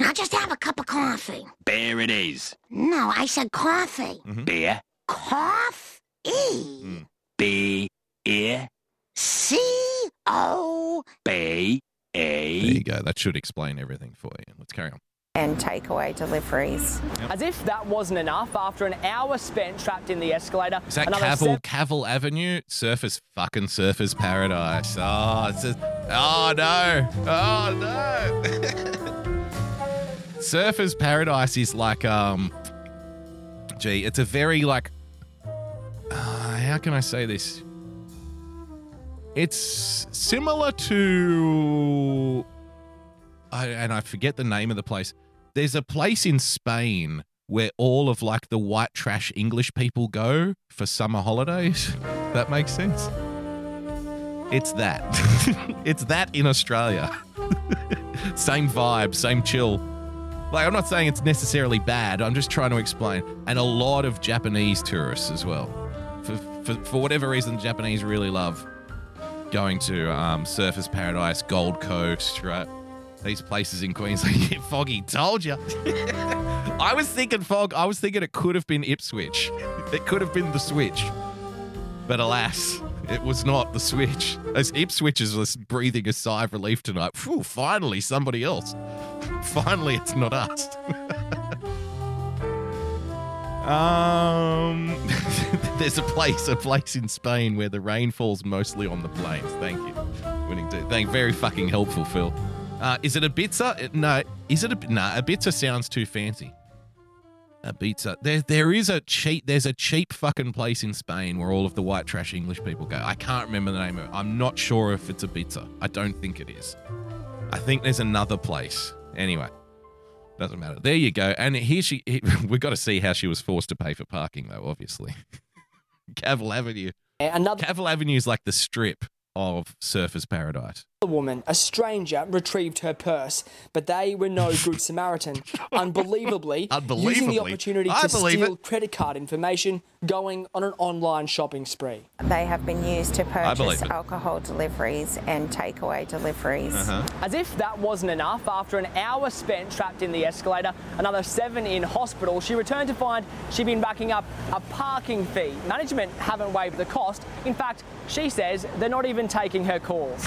Now just have a cup of coffee. Beer it is. No, I said coffee. Mm-hmm. Beer. Coffee. Mm. B E C O B A. There you go. That should explain everything for you. Let's carry on. And takeaway deliveries. Yep. As if that wasn't enough, after an hour spent trapped in the escalator... Is that Cavill, seven- Cavill Avenue? Surfers, fucking surfers paradise. Oh, it's just... Oh, no. Oh, no. Surfers Paradise is like, um, gee, it's a very like, uh, how can I say this? It's similar to, I, and I forget the name of the place. There's a place in Spain where all of like the white trash English people go for summer holidays. That makes sense. It's that. It's that in Australia. Same vibe, same chill. Like, I'm not saying it's necessarily bad. I'm just trying to explain. And a lot of Japanese tourists as well. For for, for whatever reason, the Japanese really love going to um, Surfers Paradise, Gold Coast, right? These places in Queensland. Foggy, told you. I was thinking fog. I was thinking it could have been Ipswich. It could have been the switch. But alas, it was not the switch. Those Ipswichers were breathing a sigh of relief tonight. Phew, finally, somebody else. Finally, it's not us. um, there's a place, a place in Spain where the rain falls mostly on the plains. Thank you. Winning T V. Thank, very fucking helpful, Phil. Uh, is it a bitza? No. Is it a no? Nah, a bitza sounds too fancy. A bitza. There, there is a cheap. There's a cheap fucking place in Spain where all of the white trash English people go. I can't remember the name of it. I'm not sure if it's a bitza. I don't think it is. I think there's another place. Anyway, doesn't matter. There you go. And here she, he, we've got to see how she was forced to pay for parking, though, obviously. Cavill Avenue. Another- Cavill Avenue is like the strip of Surfers Paradise. The woman, a stranger, retrieved her purse, but they were no good Samaritan. Unbelievably, Unbelievably, using the opportunity I to steal it. credit card information, going on an online shopping spree. They have been used to purchase alcohol deliveries and takeaway deliveries. Uh-huh. As if that wasn't enough, after an hour spent trapped in the escalator, another seven in hospital, she returned to find she'd been backing up a parking fee. Management haven't waived the cost. In fact, she says they're not even taking her calls.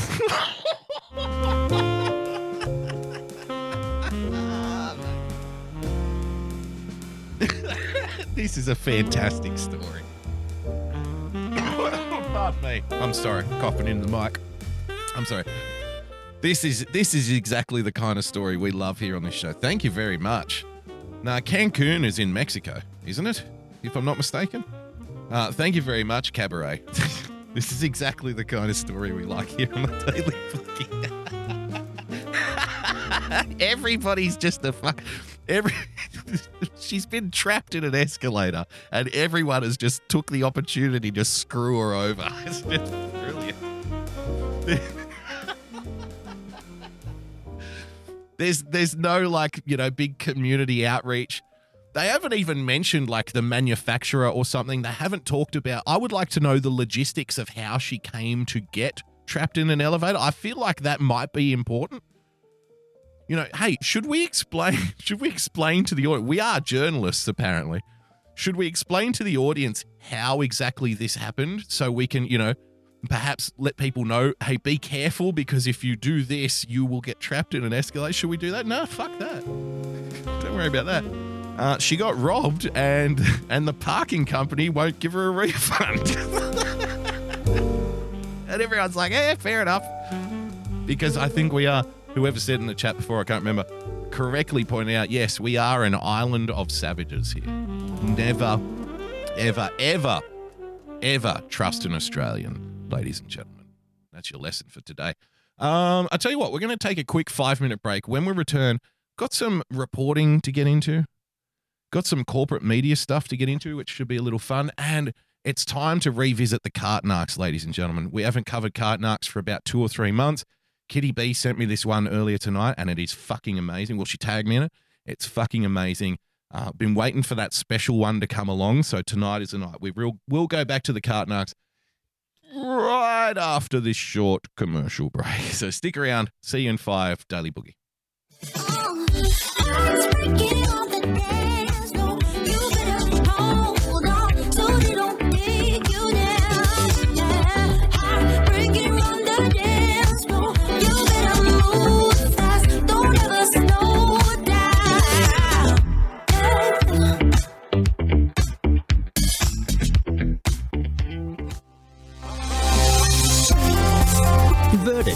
This is a fantastic story. Pardon me. I'm sorry, coughing in the mic. I'm sorry. This is this is exactly the kind of story we love here on this show. Thank you very much. Now, Cancun is in Mexico, isn't it? If I'm not mistaken. Uh, thank you very much, Cabaret. This is exactly the kind of story we like here on the Daily Boogie. Everybody's just a fuck. Every she's been trapped in an escalator, and everyone has just took the opportunity to screw her over. It's just brilliant. There's there's no like you know big community outreach. They haven't even mentioned like the manufacturer or something. They haven't talked about. I would like to know the logistics of how she came to get trapped in an elevator. I feel like that might be important. You know, hey, should we explain? Should we explain to the audience? We are journalists, apparently. Should we explain to the audience how exactly this happened so we can, you know, perhaps let people know? Hey, be careful because if you do this, you will get trapped in an escalator. Should we do that? No, fuck that. Don't worry about that. Uh, she got robbed and and the parking company won't give her a refund. And everyone's like, eh, fair enough. Because I think we are, whoever said in the chat before, I can't remember, correctly pointing out, yes, we are an island of savages here. Never, ever, ever, ever trust an Australian, ladies and gentlemen. That's your lesson for today. Um, I tell you what, we're going to take a quick five-minute break. When we return, got some reporting to get into. Got some corporate media stuff to get into, which should be a little fun. And it's time to revisit the Cartnarks, ladies and gentlemen. We haven't covered Cartnarks for about two or three months. Kitty B sent me this one earlier tonight, and it is fucking amazing. Well, she tagged me in it. It's fucking amazing. Uh, been waiting for that special one to come along, so tonight is the night. We real, we'll go back to the Cartnarks right after this short commercial break. So stick around. See you in five. Daily Boogie. Oh, I was breaking all the day. Perverted,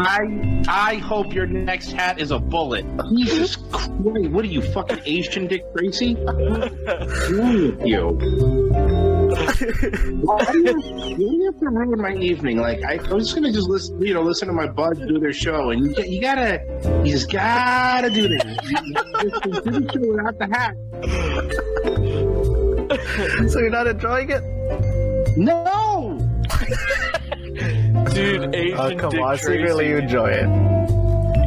I I hope your next hat is a bullet. Jesus Christ, what are you, fucking Asian Dick Tracy? What's wrong with you? Why do you have to ruin my evening? Like I, I was just gonna just listen, you know, listen to my buds do their show, and you, you gotta, you just gotta do this. You just, just do the show without the hat. So you're not enjoying it? No. Dude, Asian oh, come Dick on, Tracy. Secretly enjoy it.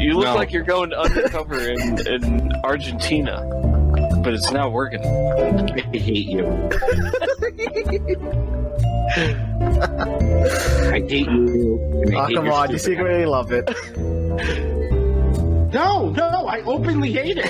You look no. like you're going undercover in, in Argentina, but it's not working. I hate you. I hate you. I oh, hate come on, you secretly love it. No, no, I openly hate it.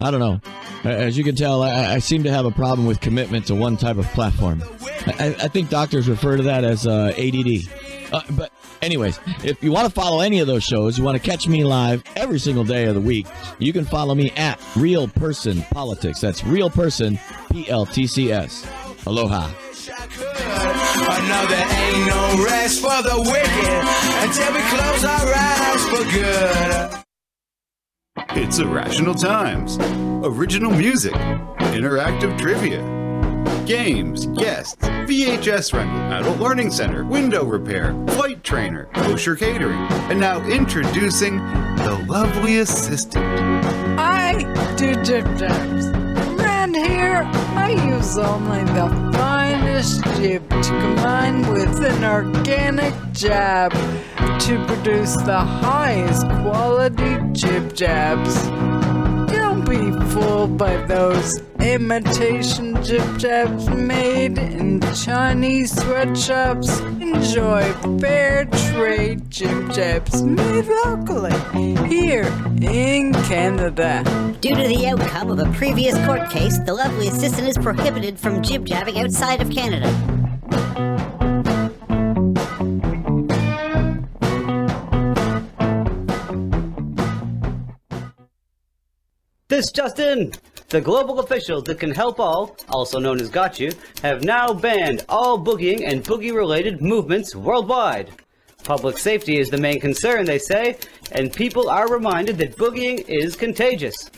I don't know. As you can tell, I, I seem to have a problem with commitment to one type of platform. I, I think doctors refer to that as uh, A D D. Uh, but anyways, if you want to follow any of those shows, you want to catch me live every single day of the week, you can follow me at Real Person Politics. That's Real Person P L T C S. Aloha. Another ain't no rest for the wicked until we close our eyes for good. It's Irrational Times. Original music, interactive trivia, games, guests, V H S rental, adult learning center, window repair, flight trainer, kosher catering, and now introducing the lovely assistant. I do dip dips. Around here, I use only the finest dip to combine with an organic jab to produce the highest quality jib jabs. Don't be fooled by those imitation jib jabs made in Chinese sweatshops. Enjoy fair trade jib jabs made locally here in Canada. Due to the outcome of a previous court case, the lovely assistant is prohibited from jib jabbing outside of Canada. This just in! The global officials that can help all, also known as Got You, have now banned all boogieing and boogie-related movements worldwide. Public safety is the main concern, they say, and people are reminded that boogieing is contagious.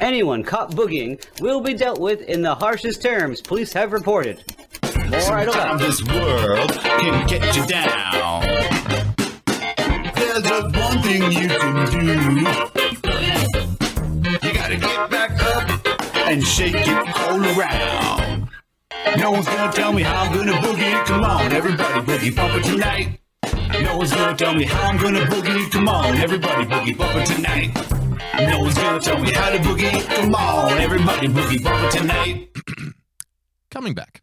Anyone caught boogieing will be dealt with in the harshest terms police have reported. Sometimes this world can get you down. There's just one thing you can do. Get back up and shake it all around. No one's gonna tell me how I'm gonna boogie. Come on, everybody boogie bumper tonight. No one's gonna tell me how I'm gonna boogie. Come on, everybody boogie bumper tonight. No one's gonna tell me how to boogie. Come on, everybody boogie bumper tonight. Coming back.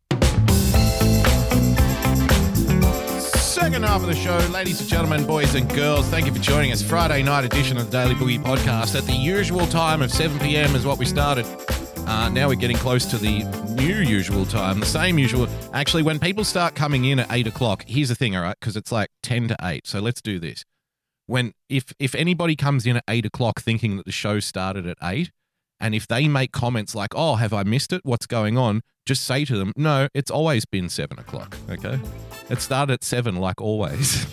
Second half of the show, ladies and gentlemen, boys and girls, thank you for joining us. Friday night edition of the Daily Boogie Podcast at the usual time of seven p.m. is what we started. Uh, now we're getting close to the new usual time, the same usual. Actually, when people start coming in at eight o'clock, here's the thing, all right, because it's like ten to eight, so let's do this. When if, if anybody comes in at eight o'clock thinking that the show started at eight, and if they make comments like, oh, have I missed it? What's going on? Just say to them, no, it's always been seven o'clock, okay? It started at seven, like always.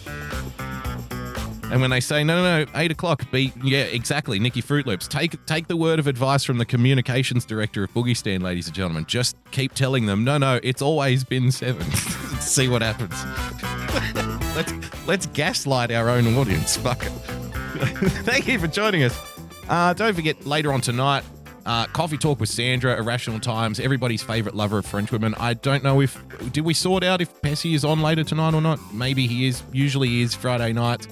And when they say, no, no, no, eight o'clock, be, yeah, exactly, Nikki Fruit Loops. Take take the word of advice from the communications director of Boogie Stand, ladies and gentlemen. Just keep telling them, no, no, it's always been seven. See what happens. let's, let's gaslight our own audience. Fuck it. Thank you for joining us. Uh, don't forget, later on tonight, uh, Coffee Talk with Sandra, Irrational Times, everybody's favourite lover of French women. I don't know if... Did we sort out if Pessy is on later tonight or not? Maybe he is. Usually he is Friday night.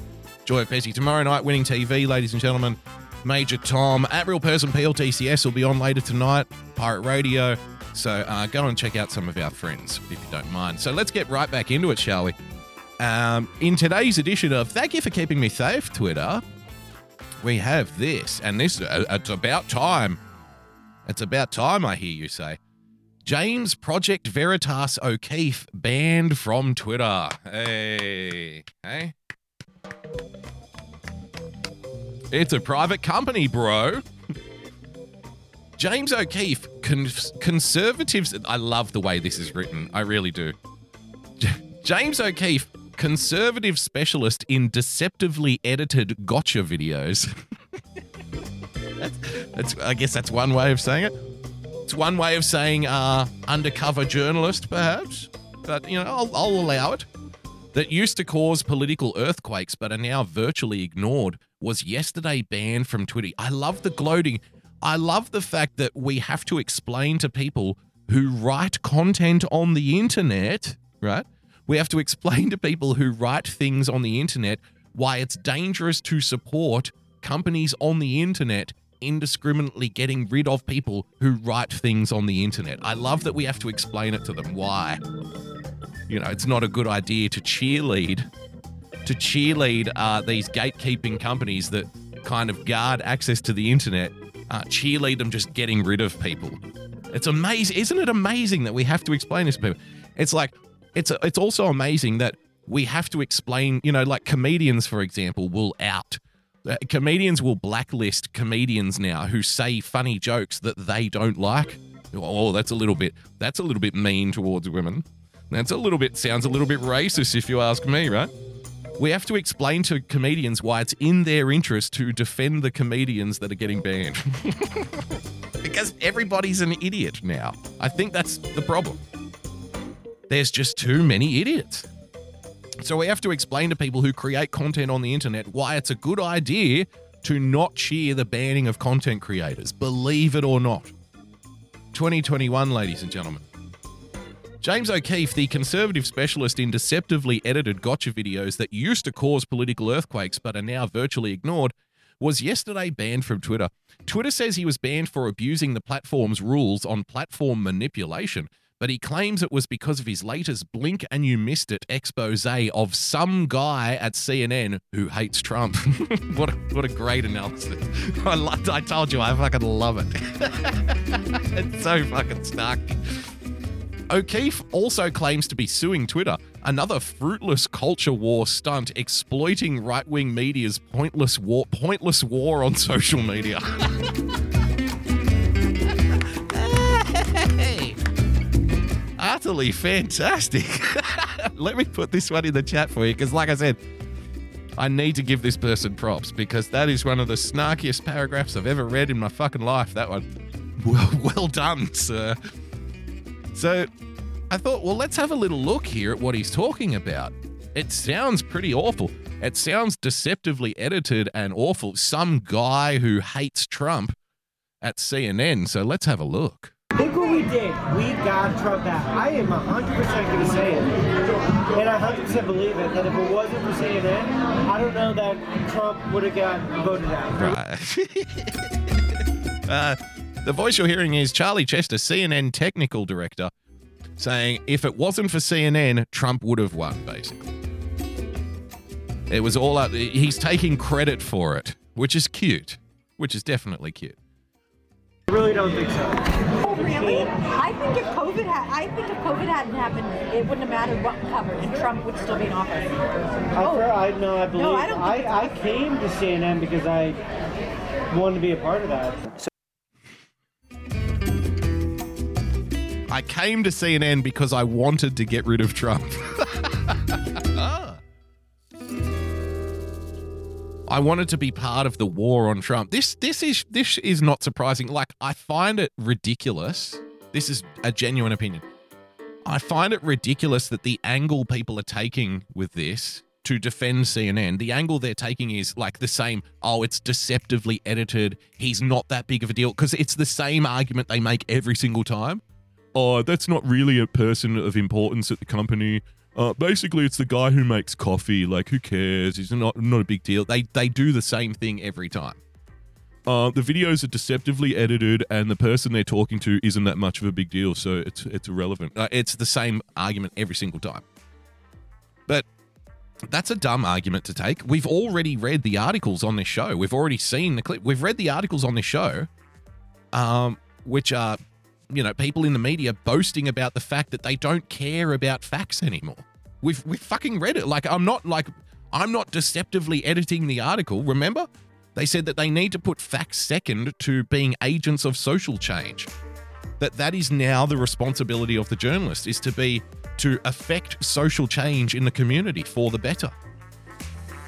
Joy of Pessy. Tomorrow night, Winning T V, ladies and gentlemen. Major Tom at Real Person P L T C S will be on later tonight. Pirate Radio. So uh, go and check out some of our friends, if you don't mind. So let's get right back into it, shall we? Um, in today's edition of Thank You for Keeping Me Safe, Twitter... We have this, and this, uh, it's about time. It's about time, I hear you say. James Project Veritas O'Keefe banned from Twitter. Hey, hey. It's a private company, bro. James O'Keefe, con- conservatives. I love the way this is written. I really do. James O'Keefe. Conservative specialist in deceptively edited gotcha videos. that's, that's, I guess that's one way of saying it. It's one way of saying uh, undercover journalist, perhaps. But, you know, I'll, I'll allow it. That used to cause political earthquakes but are now virtually ignored was yesterday banned from Twitter. I love the gloating. I love the fact that we have to explain to people who write content on the internet, right? We have to explain to people who write things on the internet why it's dangerous to support companies on the internet indiscriminately getting rid of people who write things on the internet. I love that we have to explain it to them why. You know, it's not a good idea to cheerlead, to cheerlead uh, these gatekeeping companies that kind of guard access to the internet, uh, cheerlead them just getting rid of people. It's amazing. Isn't it amazing that we have to explain this to people? It's like, it's a, it's also amazing that we have to explain, you know, like comedians, for example, will out. Uh, comedians will blacklist comedians now who say funny jokes that they don't like. Oh, that's a little bit, that's a little bit mean towards women. That's a little bit, sounds a little bit racist if you ask me, right? We have to explain to comedians why it's in their interest to defend the comedians that are getting banned. Because everybody's an idiot now. I think that's the problem. There's just too many idiots. So we have to explain to people who create content on the internet why it's a good idea to not cheer the banning of content creators, believe it or not. twenty twenty-one, ladies and gentlemen. James O'Keefe, the conservative specialist in deceptively edited gotcha videos that used to cause political earthquakes but are now virtually ignored, was yesterday banned from Twitter. Twitter says he was banned for abusing the platform's rules on platform manipulation, but he claims it was because of his latest blink and you missed it expose of some guy at C N N who hates Trump. What a, what a great analysis. I loved, I told you, I fucking love it. It's so fucking stuck. O'Keefe also claims to be suing Twitter, another fruitless culture war stunt exploiting right-wing media's pointless war, pointless war on social media. Utterly fantastic. Let me put this one in the chat for you because, like I said, I need to give this person props because that is one of the snarkiest paragraphs I've ever read in my fucking life, that one. Well, well done, sir. So I thought, well, let's have a little look here at what he's talking about. It sounds pretty awful. It sounds deceptively edited and awful. Some guy who hates Trump at C N N. So let's have a look. Look what we did. We got Trump out. I am one hundred percent going to say it. And I one hundred percent believe it. That if it wasn't for C N N, I don't know that Trump would have got voted out. Right. uh, the voice you're hearing is Charlie Chester, C N N technical director, saying if it wasn't for C N N, Trump would have won, basically. It was all up. He's taking credit for it, which is cute, which is definitely cute. I really don't think so. Oh, really? I think if COVID had, I think if COVID hadn't happened, it wouldn't have mattered what covered, and Trump would still be in office. I, oh. I no, I believe. No, I don't think I, it's I awesome. Came to C N N because I wanted to be a part of that. So- I came to C N N because I wanted to get rid of Trump. ah. I wanted to be part of the war on Trump. This this is this is not surprising. Like, I find it ridiculous. This is a genuine opinion. I find it ridiculous that the angle people are taking with this to defend C N N, the angle they're taking is like the same, oh, it's deceptively edited, he's not that big of a deal, because it's the same argument they make every single time. Oh, that's not really a person of importance at the company. Uh, basically, it's the guy who makes coffee. Like, who cares? It's not not a big deal. They they do the same thing every time. Uh, the videos are deceptively edited, and the person they're talking to isn't that much of a big deal, so it's it's irrelevant. Uh, it's the same argument every single time. But that's a dumb argument to take. We've already read the articles on this show. We've already seen the clip. We've read the articles on this show, um, which are... you know, people in the media boasting about the fact that they don't care about facts anymore. We've we've fucking read it. Like, I'm not like, I'm not deceptively editing the article. Remember? They said that they need to put facts second to being agents of social change. That that is now the responsibility of the journalist, is to be, to affect social change in the community for the better.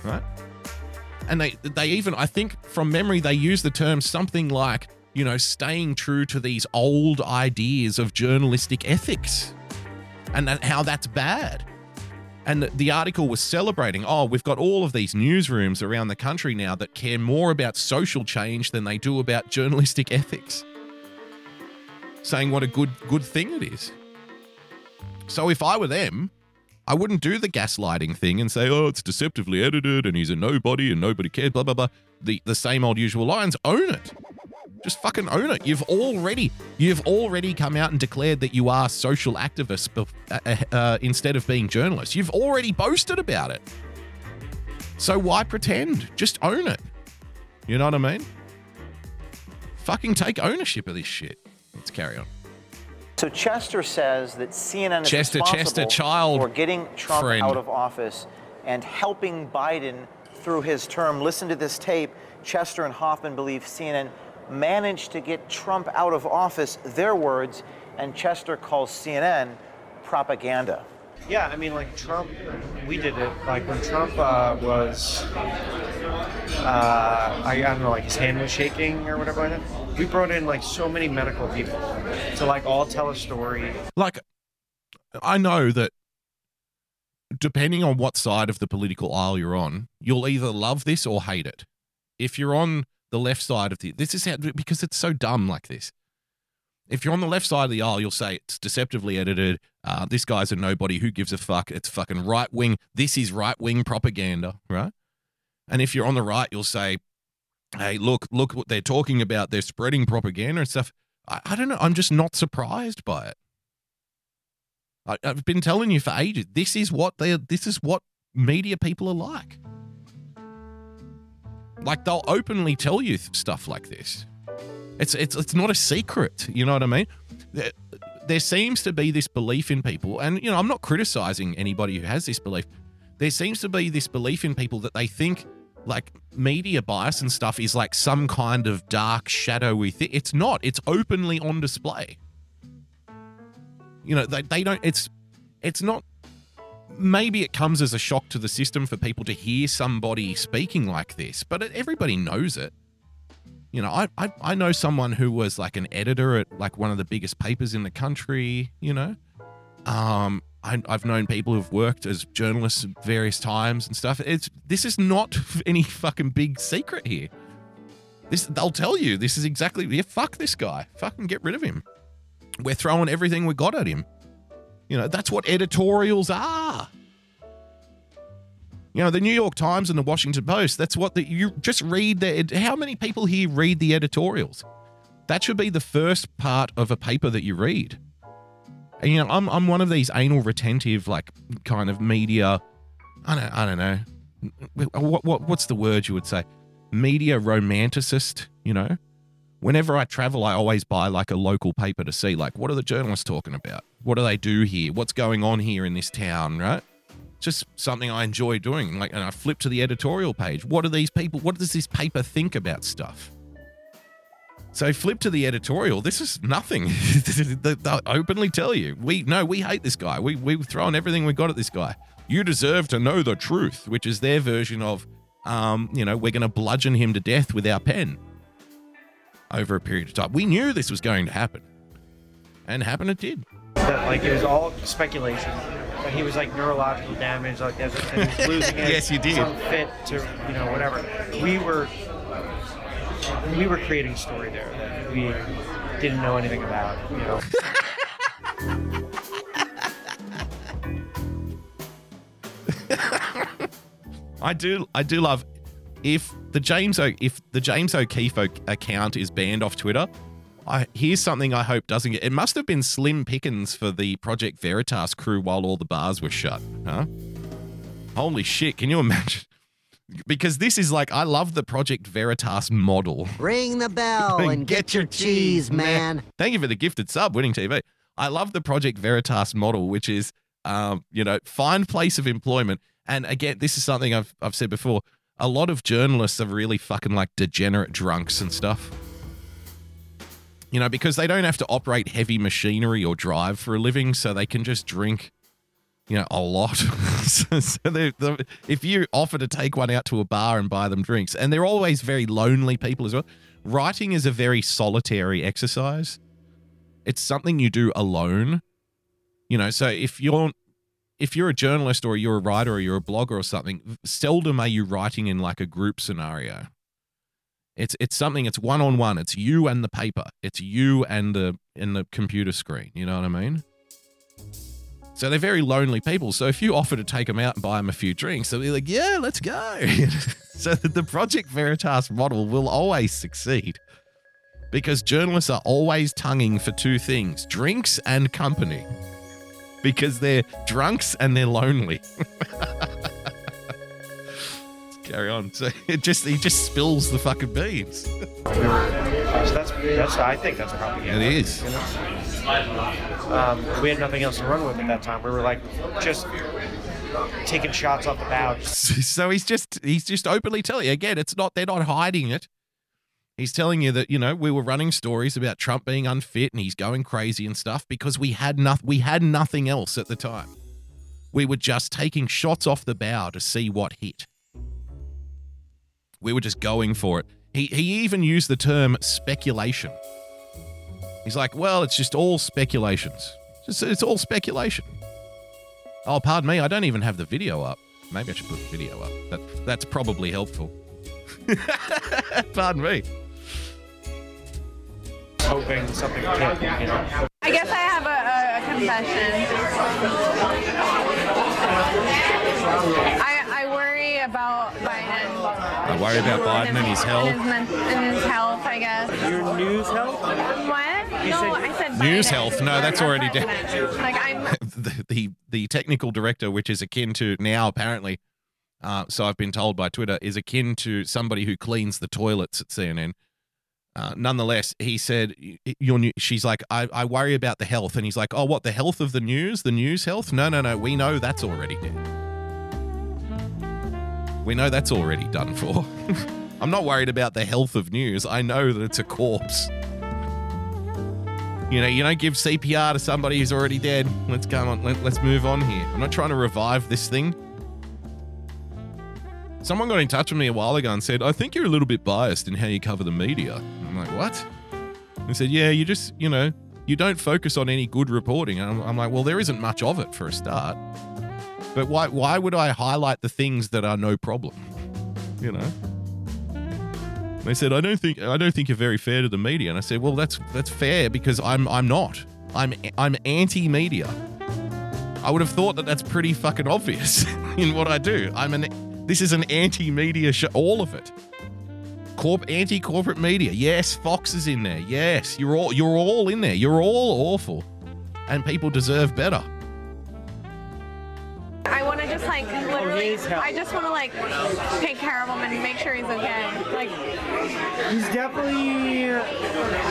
Right? And they, they even, I think from memory, they use the term something like, you know, staying true to these old ideas of journalistic ethics and that, how that's bad. And the article was celebrating, oh, we've got all of these newsrooms around the country now that care more about social change than they do about journalistic ethics. Saying what a good good thing it is. So if I were them, I wouldn't do the gaslighting thing and say, oh, it's deceptively edited and he's a nobody and nobody cares, blah, blah, blah. The, the same old usual lines. Own it. Just fucking own it. You've already you've already come out and declared that you are social activists uh, uh, instead of being journalists. You've already boasted about it. So why pretend? Just own it. You know what I mean? Fucking take ownership of this shit. Let's carry on. So Chester says that C N N is Chester, responsible Chester, for getting Trump friend. out of office and helping Biden through his term. Listen to this tape. Chester and Hoffman believe C N N managed to get Trump out of office, their words, and Chester calls C N N propaganda. Yeah, I mean, like Trump, we did it. Like when Trump uh, was, uh, I, I don't know, like his hand was shaking or whatever like that, we brought in like so many medical people to like all tell a story. Like, I know that depending on what side of the political aisle you're on, you'll either love this or hate it. If you're on the left side of the, this is how, because it's so dumb like this. If you're on the left side of the aisle, you'll say it's deceptively edited. Uh, this guy's a nobody. Who gives a fuck? It's fucking right wing. This is right wing propaganda, right? And if you're on the right, you'll say, hey, look, look what they're talking about. They're spreading propaganda and stuff. I, I don't know. I'm just not surprised by it. I, I've been telling you for ages. This is what they. This is what media people are like. Like they'll openly tell you stuff like this. It's it's it's not a secret, you know what I mean? There, there seems to be this belief in people, and you know, I'm not criticizing anybody who has this belief. There seems to be this belief in people that they think like media bias and stuff is like some kind of dark, shadowy thing. It's not. It's openly on display. You know, they they don't. It's it's not. Maybe it comes as a shock to the system for people to hear somebody speaking like this, but everybody knows it. You know, I, I I know someone who was like an editor at like one of the biggest papers in the country, you know. Um, I, I've known people who've worked as journalists at various times and stuff. It's this is not any fucking big secret here. This they'll tell you this is exactly, yeah, fuck this guy. Fucking get rid of him. We're throwing everything we got at him. You know, that's what editorials are. You know, the New York Times and the Washington Post, that's what the, you just read. The, how many people here read the editorials? That should be the first part of a paper that you read. And, you know, I'm I'm one of these anal retentive, like, kind of media, I don't, I don't know. What, what what's the word you would say? Media romanticist, you know? Whenever I travel, I always buy, like, a local paper to see, like, what are the journalists talking about? What do they do here? What's going on here in this town, right? Just something I enjoy doing, like, and I flip to the editorial page. What do these people, what does this paper think about stuff? So flip to the editorial. This is nothing. They'll openly tell you, we no, we hate this guy. We, we've thrown everything we got at this guy. You deserve to know the truth, which is their version of, um, you know, we're going to bludgeon him to death with our pen over a period of time. We knew this was going to happen, and happen it did. That, like, it was all speculation. He was like neurological damage, like as and he was losing it. Yes, you did. Fit to, you know, whatever. We were, we were creating a story there that we didn't know anything about. You know. I do, I do love if the James o, if the James O'Keefe account is banned off Twitter. I, here's something I hope doesn't get... It must have been slim pickings for the Project Veritas crew while all the bars were shut, huh? Holy shit, can you imagine? Because this is like, I love the Project Veritas model. Ring the bell and get, get your, your cheese, man. man. Thank you for the gifted sub, Winning T V. I love the Project Veritas model, which is, um, you know, find place of employment. And again, this is something I've I've said before. A lot of journalists are really fucking like degenerate drunks and stuff. You know, because they don't have to operate heavy machinery or drive for a living, so they can just drink, you know, a lot. so so they're, they're, if you offer to take one out to a bar and buy them drinks, and they're always very lonely people as well. Writing is a very solitary exercise. It's something you do alone. You know, so if you're if you're a journalist or you're a writer or you're a blogger or something, seldom are you writing in like a group scenario. It's it's something, it's one-on-one. It's you and the paper. It's you and the and the computer screen. You know what I mean? So they're very lonely people. So if you offer to take them out and buy them a few drinks, they'll be like, yeah, let's go. So the Project Veritas model will always succeed because journalists are always tonguing for two things, drinks and company, because they're drunks and they're lonely. Carry on. So it just he just spills the fucking beans. So that's that's I think that's propaganda. It is. You know? Um, we had nothing else to run with at that time. We were like just taking shots off the bow. So he's just he's just openly telling you again. It's not they're not hiding it. He's telling you that, you know, we were running stories about Trump being unfit and he's going crazy and stuff because we had nothing. We had nothing else at the time. We were just taking shots off the bow to see what hit. We were just going for it. He he even used the term speculation. He's like, well, it's just all speculations. It's, it's all speculation. Oh, pardon me. I don't even have the video up. Maybe I should put the video up. That, that's probably helpful. Pardon me. Hoping something will happen, you know. I guess I have a, a confession. I about Biden. I worry about Biden and his health. And his, and his health, I guess. Your news health? What? You no, said, I said Biden. News health. No, that's already dead. Like I'm the, the the technical director, which is akin to now apparently, uh, so I've been told by Twitter, is akin to somebody who cleans the toilets at C N N. Uh, nonetheless, he said, "Your new." She's like, I, I worry about the health. And he's like, oh, what, the health of the news? The news health? No, no, no. We know that's already dead. We know that's already done for. I'm not worried about the health of news. I know that it's a corpse. You know, you don't give C P R to somebody who's already dead. Let's come on. Let, let's move on here. I'm not trying to revive this thing. Someone got in touch with me a while ago and said, I think you're a little bit biased in how you cover the media. And I'm like, what? He said, yeah, you just, you know, you don't focus on any good reporting. And I'm, I'm like, well, there isn't much of it for a start. But why why would I highlight the things that are no problem? You know? They said, I don't think I don't think you're very fair to the media. And I said, well, that's that's fair because I'm I'm not. I'm I'm anti-media. I would have thought that that's pretty fucking obvious in what I do. I'm an this is an anti-media show, all of it. Corp anti-corporate media. Yes, Fox is in there. Yes, you're all you're all in there. You're all awful. And people deserve better. I want to just like literally, I just want to like take care of him and make sure he's okay. Like, he's definitely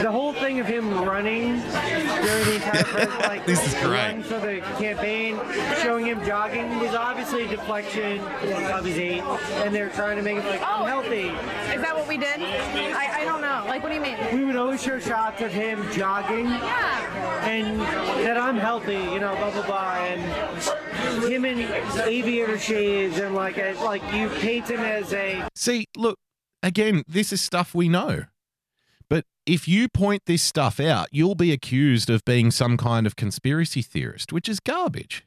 the whole thing of him running during the entire first, like this is great. So the campaign showing him jogging was obviously a deflection of his age, and they're trying to make it like oh, unhealthy. Is that what we did? I, I don't know. Like, what do you mean? We would always show shots of him jogging, yeah, and that I'm healthy, you know, blah blah blah, and him and aviator shades and like a, like you paint him as a see look again this is stuff we know, but if you point this stuff out you'll be accused of being some kind of conspiracy theorist, which is garbage.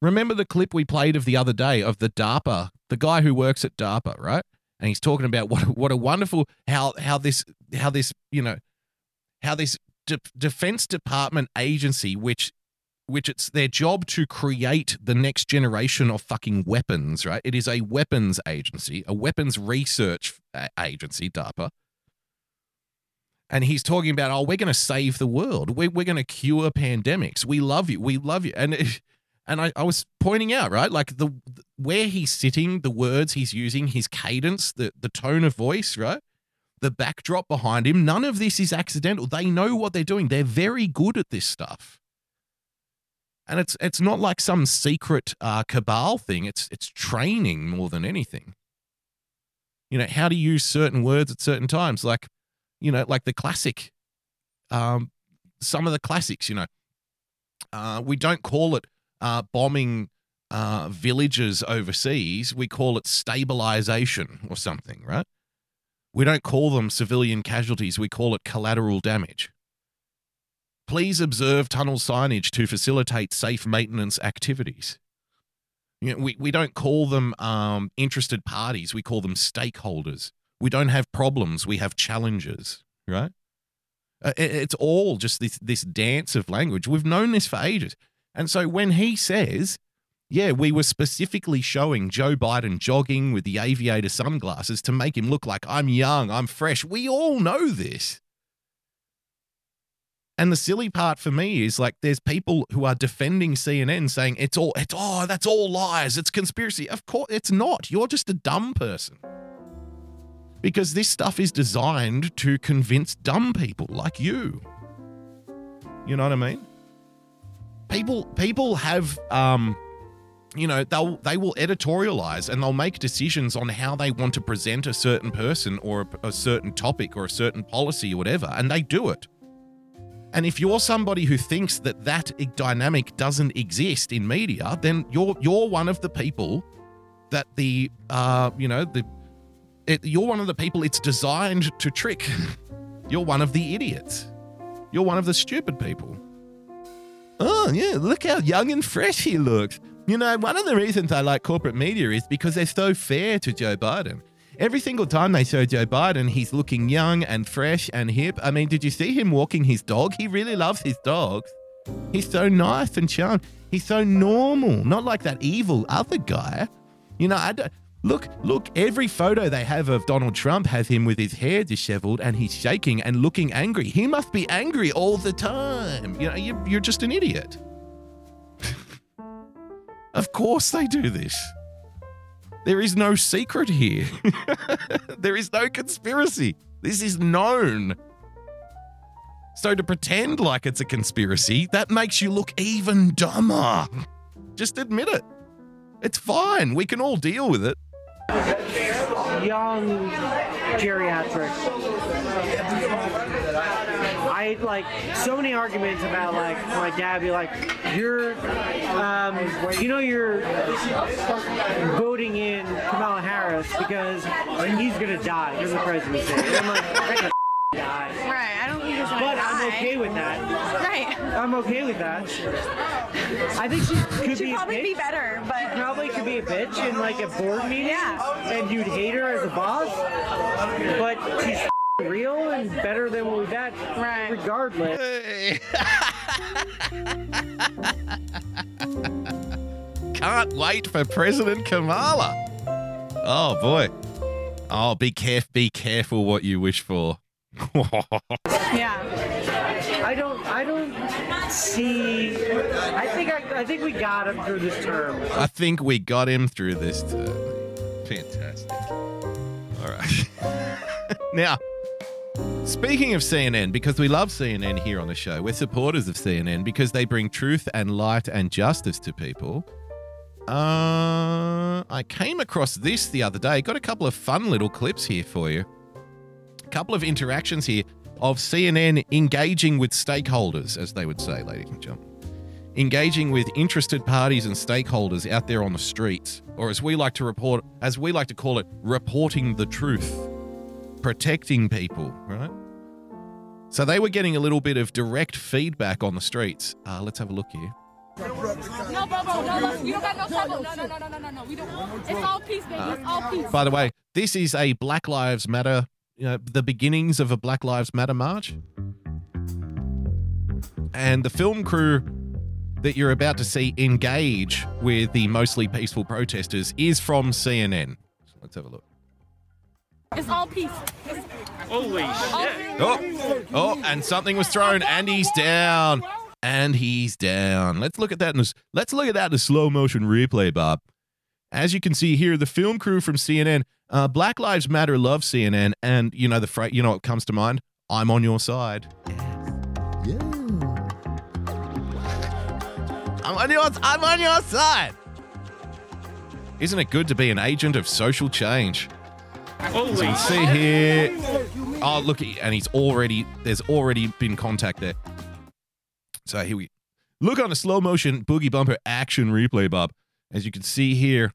Remember the clip we played of the other day of the DARPA, the guy who works at DARPA, right? And he's talking about what what a wonderful how how this how this you know how this de- Defense Department agency which which it's their job to create the next generation of fucking weapons, right? It is a weapons agency, a weapons research agency, DARPA. And he's talking about, oh, we're going to save the world. We're, we're going to cure pandemics. We love you. We love you. And and I, I was pointing out, right, like the where he's sitting, the words he's using, his cadence, the, the tone of voice, right? The backdrop behind him. None of this is accidental. They know what they're doing. They're very good at this stuff. And it's it's not like some secret uh, cabal thing. It's it's training more than anything. You know, how to use certain words at certain times. Like, you know, like the classic, um, some of the classics, you know. Uh, we don't call it uh, bombing uh, villages overseas. We call it stabilization or something, right? We don't call them civilian casualties. We call it collateral damage. Please observe tunnel signage to facilitate safe maintenance activities. You know, we, we don't call them um, interested parties. We call them stakeholders. We don't have problems. We have challenges, right? Uh, it, it's all just this, this dance of language. We've known this for ages. And so when he says, yeah, we were specifically showing Joe Biden jogging with the aviator sunglasses to make him look like I'm young, I'm fresh. We all know this. And the silly part for me is like there's people who are defending C N N saying it's all, it's oh, that's all lies. It's conspiracy. Of course, it's not. You're just a dumb person. Because this stuff is designed to convince dumb people like you. You know what I mean? People, people have... Um, You know, they'll, they will editorialize and they'll make decisions on how they want to present a certain person or a, a certain topic or a certain policy or whatever, and they do it. And if you're somebody who thinks that that dynamic doesn't exist in media, then you're you're one of the people that the, uh, you know, the it, you're one of the people it's designed to trick. You're one of the idiots. You're one of the stupid people. Oh, yeah, look how young and fresh he looks. You know, one of the reasons I like corporate media is because they're so fair to Joe Biden. Every single time they show Joe Biden, he's looking young and fresh and hip. I mean, did you see him walking his dog? He really loves his dogs. He's so nice and charming. He's so normal, not like that evil other guy. You know, I don't, look, look, every photo they have of Donald Trump has him with his hair disheveled and he's shaking and looking angry. He must be angry all the time. You know, you, you're just an idiot. Of course they do this. There is no secret here. There is no conspiracy. This is known. So to pretend like it's a conspiracy, that makes you look even dumber. Just admit it. It's fine. We can all deal with it. Young geriatric. I like so many arguments about like my dad be like, you're, um, you know, you're voting in Kamala Harris because he's gonna die because of the presidency. And I'm like, I'm gonna die. Right. I don't think he's gonna die. But I'm okay with that. Right. I'm okay with that. I think she could She'd be probably a bitch. be better, but she probably could be a bitch in like a board meeting, yeah. And you'd hate her as a boss, but she's real and better than what we've had, right. Regardless. Can't wait for President Kamala. Oh, boy. Oh, be careful, be careful what you wish for. Yeah. I don't, I don't see, I think, I, I think we got him through this term. I think we got him through this term. Fantastic. All right. Now, speaking of C N N, because we love C N N here on the show, we're supporters of C N N because they bring truth and light and justice to people. Uh, I came across this the other day. Got a couple of fun little clips here for you. A couple of interactions here of C N N engaging with stakeholders, as they would say, ladies and gentlemen. Engaging with interested parties and stakeholders out there on the streets, or as we like to report, as we like to call it, reporting the truth. Protecting people, right? So they were getting a little bit of direct feedback on the streets. Uh, let's have a look here. No, Bobo, no, look, you don't got no trouble. No, no, no, no, no, no, no. We don't. It's all peace, baby. It's all peace. Uh, by the way, this is a Black Lives Matter, you know, the beginnings of a Black Lives Matter march. And the film crew that you're about to see engage with the mostly peaceful protesters is from C N N. So let's have a look. It's all peace. It's Holy all shit. Peace. Oh, oh, and something was thrown and he's down. And he's down. Let's look at that in a, let's look at that in a slow motion replay, Bob. As you can see here, the film crew from C N N, uh, Black Lives Matter love C N N, and you know the fra- you know what comes to mind? I'm on your side. Yeah. I'm on your I'm on your side. Isn't it good to be an agent of social change? Holy so you see here. Oh, look, and he's already, there's already been contact there. So here we look on a slow motion Boogie Bumper action replay, Bob. As you can see here,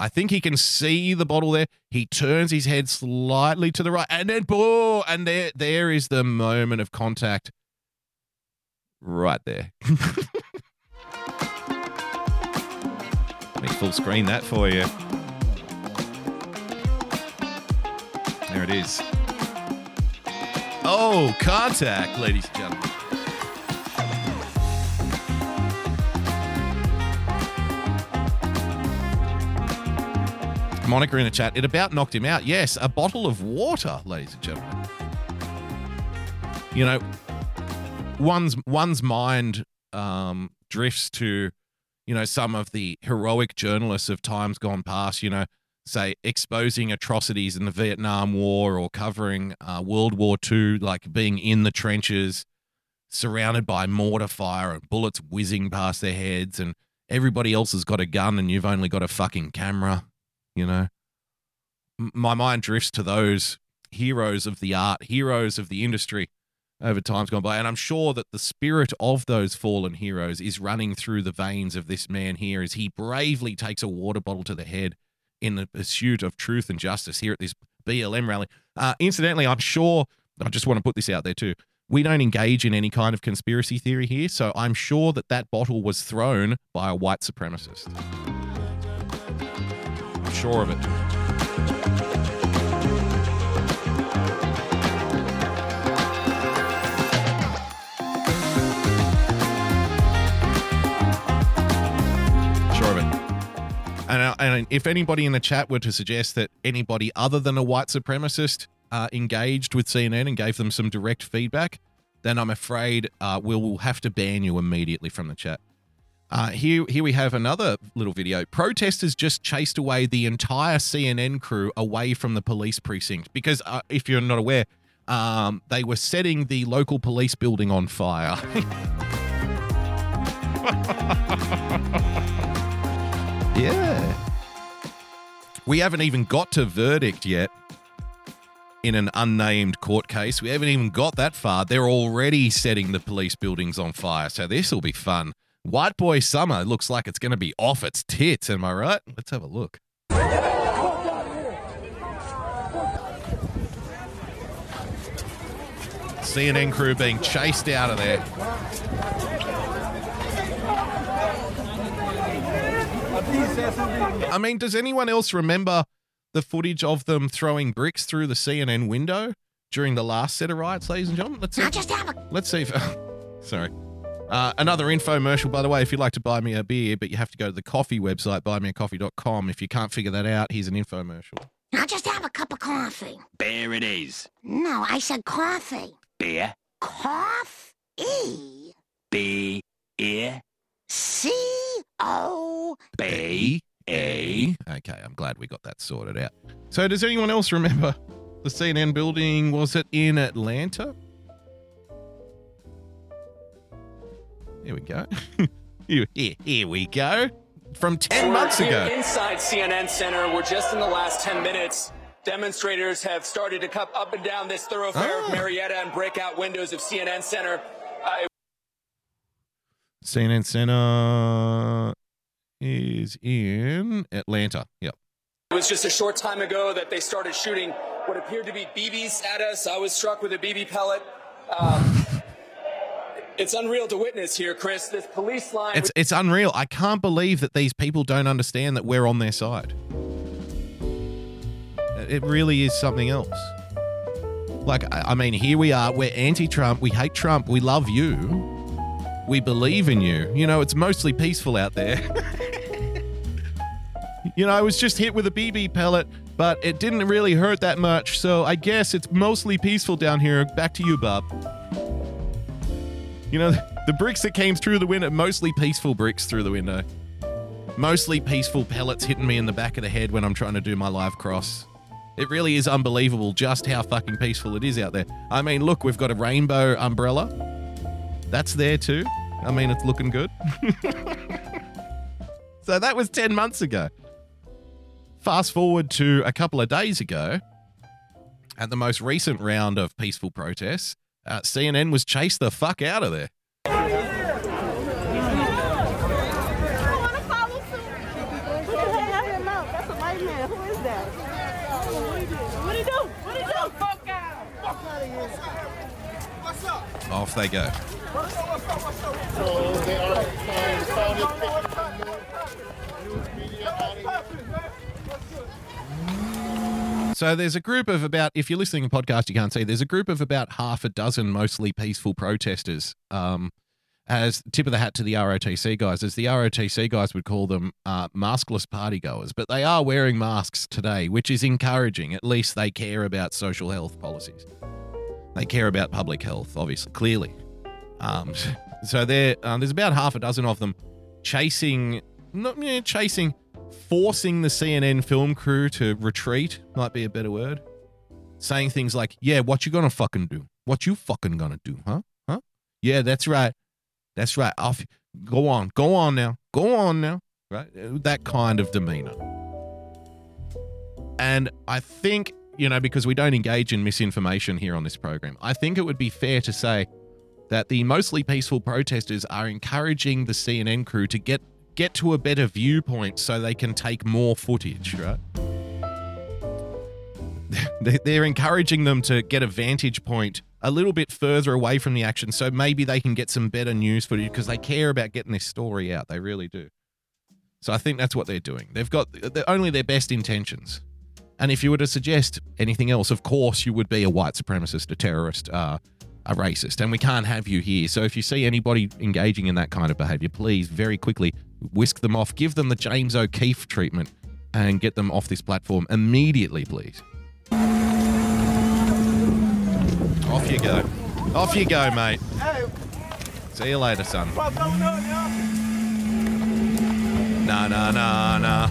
I think he can see the bottle there. He turns his head slightly to the right and then, boom, and there, there is the moment of contact right there. Let me full screen that for you. There it is. Oh, Contact, ladies and gentlemen. Monica in the chat. It about knocked him out. Yes, a bottle of water, ladies and gentlemen. You know, one's one's mind um, drifts to, you know, some of the heroic journalists of times gone past, you know, say exposing atrocities in the Vietnam War or covering uh, World War Two, like being in the trenches, surrounded by mortar fire and bullets whizzing past their heads, and everybody else has got a gun and you've only got a fucking camera, you know. M- my mind drifts to those heroes of the art, heroes of the industry over time's gone by, and I'm sure that the spirit of those fallen heroes is running through the veins of this man here as he bravely takes a water bottle to the head in the pursuit of truth and justice here at this B L M rally. Uh, incidentally, I'm sure, I just want to put this out there too, we don't engage in any kind of conspiracy theory here, so I'm sure that that bottle was thrown by a white supremacist. I'm sure of it. Sure of it. And, and if anybody in the chat were to suggest that anybody other than a white supremacist uh, engaged with C N N and gave them some direct feedback, then I'm afraid uh, we'll have to ban you immediately from the chat. Uh, here, here we have another little video. Protesters just chased away the entire C N N crew away from the police precinct because, uh, if you're not aware, um, they were setting the local police building on fire. Yeah. We haven't even got to verdict yet in an unnamed court case. We haven't even got that far. They're already setting the police buildings on fire, so this will be fun. White boy summer looks like it's going to be off its tits, am I right? Let's have a look. C N N crew being chased out of there. I mean, does anyone else remember the footage of them throwing bricks through the C N N window during the last set of riots, ladies and gentlemen? Let's see. Just have a- Let's see if... Sorry. Uh, another infomercial, by the way, if you'd like to buy me a beer, but you have to go to the coffee website, buy me a coffee dot com. If you can't figure that out, here's an infomercial. Now just have a cup of coffee. Beer it is. No, I said coffee. Beer. Coffee. B-ear. C O B A. Okay, I'm glad we got that sorted out. So does anyone else remember the C N N building? Was it in Atlanta? Here we go. here, here, here we go. From ten months ago. Inside C N N Center, where just in the last ten minutes, demonstrators have started to come up and down this thoroughfare oh. of Marietta and break out windows of C N N Center. Uh, C N N Center is in Atlanta. Yep. It was just a short time ago that they started shooting what appeared to be B Bs at us. I was struck with a B B pellet. Um, it's unreal to witness here, Chris. This police line. It's, it's unreal. I can't believe that these people don't understand that we're on their side. It really is something else. Like, I mean, here we are. We're anti-Trump. We hate Trump. We love you. We believe in you. You know, it's mostly peaceful out there. You know, I was just hit with a B B pellet, but it didn't really hurt that much. So I guess it's mostly peaceful down here. Back to you, Bob. You know, the bricks that came through the window, mostly peaceful bricks through the window. Mostly peaceful pellets hitting me in the back of the head when I'm trying to do my live cross. It really is unbelievable just how fucking peaceful it is out there. I mean, look, we've got a rainbow umbrella. That's there too. I mean, it's looking good. So that was ten months ago. Fast forward to a couple of days ago, at the most recent round of peaceful protests, uh, C N N was chased the fuck out of there. Off they go. Off So there's a group of about, if you're listening to a podcast, you can't see, there's a group of about half a dozen mostly peaceful protesters, um, as tip of the hat to the R O T C guys, as the R O T C guys would call them, uh, maskless partygoers. But they are wearing masks today, which is encouraging. At least they care about social health policies. They care about public health, obviously, clearly. Um, so there, uh, there's about half a dozen of them chasing, not yeah, chasing, forcing the C N N film crew to retreat, might be a better word, saying things like, yeah, what you gonna fucking do? What you fucking gonna do, huh? Huh? Yeah, that's right. That's right. Off, go on. Go on now. Go on now. Right? That kind of demeanor. And I think, you know, because we don't engage in misinformation here on this program, I think it would be fair to say that the mostly peaceful protesters are encouraging the C N N crew to get, get to a better viewpoint so they can take more footage, right? They're encouraging them to get a vantage point a little bit further away from the action so maybe they can get some better news footage because they care about getting this story out. They really do. So I think that's what they're doing. They've got only their best intentions. And if you were to suggest anything else, of course, you would be a white supremacist, a terrorist, uh, a racist. And we can't have you here. So if you see anybody engaging in that kind of behavior, please very quickly whisk them off. Give them the James O'Keefe treatment and get them off this platform immediately, please. Off you go. Off you go, mate. See you later, son. Na na na na.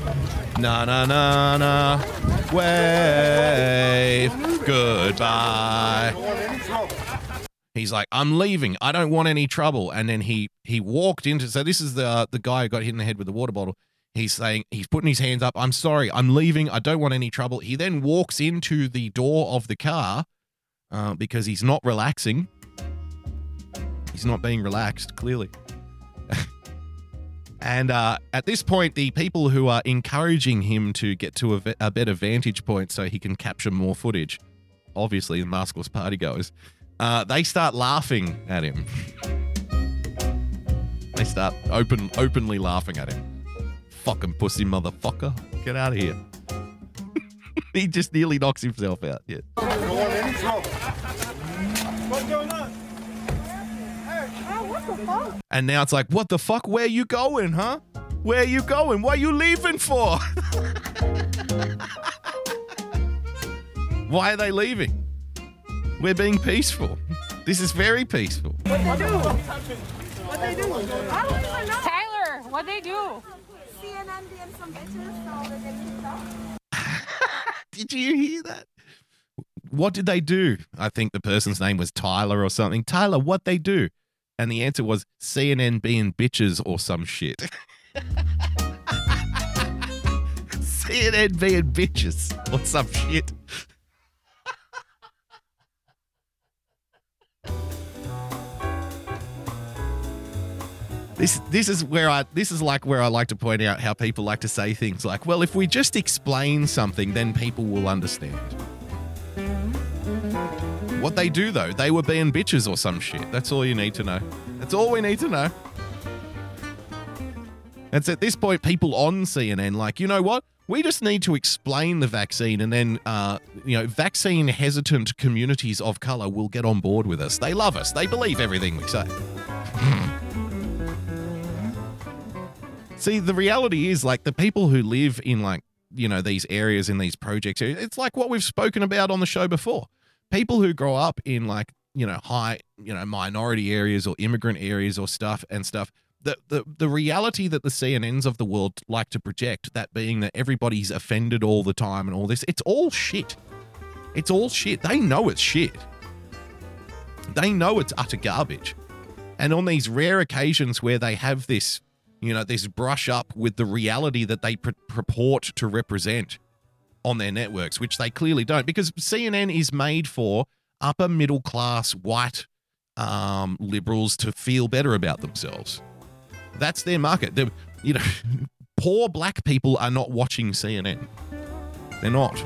Na na na na. Wave. Goodbye. He's like, I'm leaving. I don't want any trouble. And then he he walked into, so this is the the guy who got hit in the head with the water bottle. He's saying, he's putting his hands up. I'm sorry. I'm leaving. I don't want any trouble. He then walks into the door of the car. Uh, because he's not relaxing. He's not being relaxed, clearly. And uh, at this point, the people who are encouraging him to get to a, a better vantage point so he can capture more footage, obviously the maskless partygoers, uh, they start laughing at him. They start open, openly laughing at him. Fucking pussy motherfucker. Get out of here. He just nearly knocks himself out. Yeah. What's going on? What the fuck? And now it's like, what the fuck? Where you going, huh? Where you going? What you leaving for? Why are they leaving? We're being peaceful. This is very peaceful. What they do? What they do? I don't even know. Tyler, what they do? C N N being some bitches, so they're getting stuff. Did you hear that? What did they do? I think the person's name was Tyler or something. Tyler, what they do? And the answer was C N N being bitches or some shit. C N N being bitches or some shit. This this is where I this is like where I like to point out how people like to say things like, well, if we just explain something, then people will understand. What they do though, they were being bitches or some shit. That's all you need to know. That's all we need to know. It's at this point people on C N N like, you know what? We just need to explain the vaccine, and then uh, you know, vaccine hesitant communities of color will get on board with us. They love us. They believe everything we say. See, the reality is, like, the people who live in, like, you know, these areas, in these projects, it's like what we've spoken about on the show before. People who grow up in, like, you know, high, you know, minority areas or immigrant areas or stuff and stuff, the, the, the reality that the C N Ns of the world like to project, that being that everybody's offended all the time and all this, it's all shit. It's all shit. They know it's shit. They know it's utter garbage. And on these rare occasions where they have this, you know, this brush up with the reality that they pur- purport to represent on their networks, which they clearly don't, because C N N is made for upper middle class white um, liberals to feel better about themselves. That's their market. They're, you know, poor black people are not watching C N N. They're not.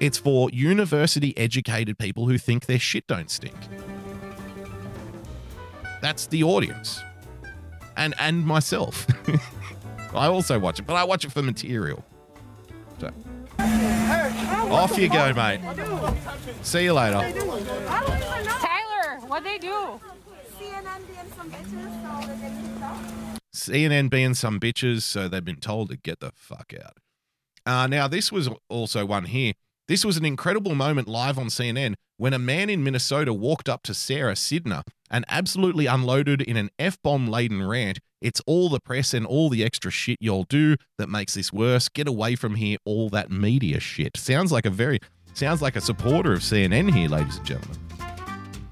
It's for university educated people who think their shit don't stink. That's the audience. And and myself. I also watch it, but I watch it for material. So. Hey, Off you go, mate. See you later. Tyler, what'd they do? C N N being some bitches, so they kicked out. C N N being some bitches, so they've been told to get the fuck out. Uh, now, this was also one here. This was an incredible moment live on C N N when a man in Minnesota walked up to Sarah Sidner and absolutely unloaded in an F-bomb-laden rant. It's all the press and all the extra shit y'all do that makes this worse. Get away from here, all that media shit. Sounds like a very, sounds like a supporter of C N N here, ladies and gentlemen.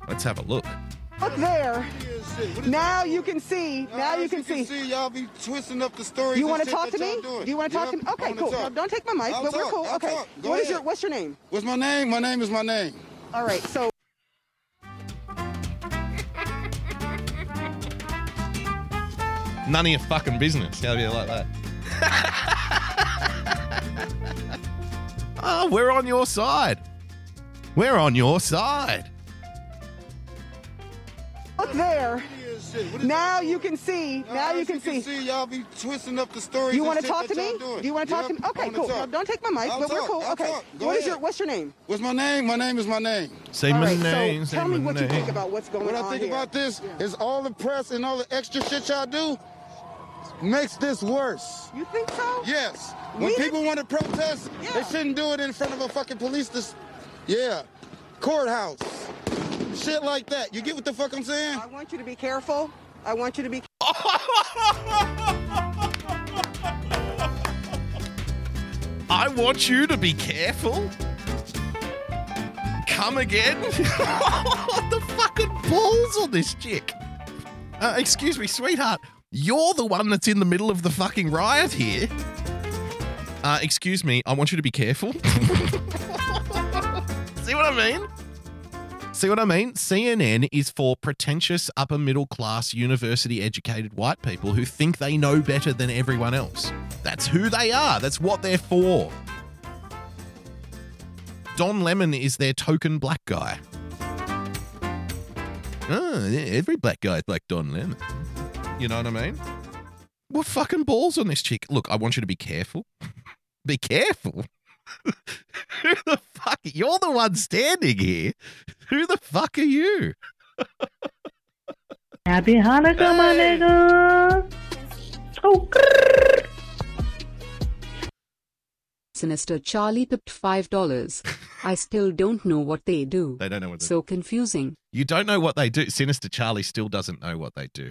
Let's have a look. Look there. Now you can see. Now you can see. see. Y'all be twisting up the stories. You want to talk to me? Do you want to talk to me? Okay, cool. Now, don't take my mic, but we're cool. Okay. What is your What's your name? What's my name? My name is my name. All right. So. None of your fucking business. How do you like that? Oh, we're on your side. We're on your side. Look there. Now you can see. Now you can see. Y'all be twisting up the stories. You want to talk to me? Do you want to talk to me? Okay, cool. Now, don't take my mic, but we're cool. Okay. What is your What's your name? What's my name? My name is my name. Say my name. Tell me what you think about what's going on here. What I think about this is all the press and all the extra shit y'all do makes this worse. You think so? Yes. When people want to protest, they shouldn't do it in front of a fucking police. This, yeah, courthouse. Shit like that. You get what the fuck I'm saying? I want you to be careful. I want you to be. I want you to be careful. Come again? What the fucking balls on this chick? Uh, excuse me, sweetheart. You're the one that's in the middle of the fucking riot here. Uh, excuse me. I want you to be careful. See what I mean? See what I mean? C N N is for pretentious, upper-middle-class, university-educated white people who think they know better than everyone else. That's who they are. That's what they're for. Don Lemon is their token black guy. Oh, yeah, every black guy is like Don Lemon. You know what I mean? We're fucking balls on this chick. Look, I want you to be careful. Be careful? Who the fuck? You're the one standing here. Who the fuck are you? Happy Hanukkah, hey. My nigga. Oh. Sinister Charlie tipped five dollars. I still don't know what they do. They don't know what they so do. So confusing. You don't know what they do. Sinister Charlie still doesn't know what they do.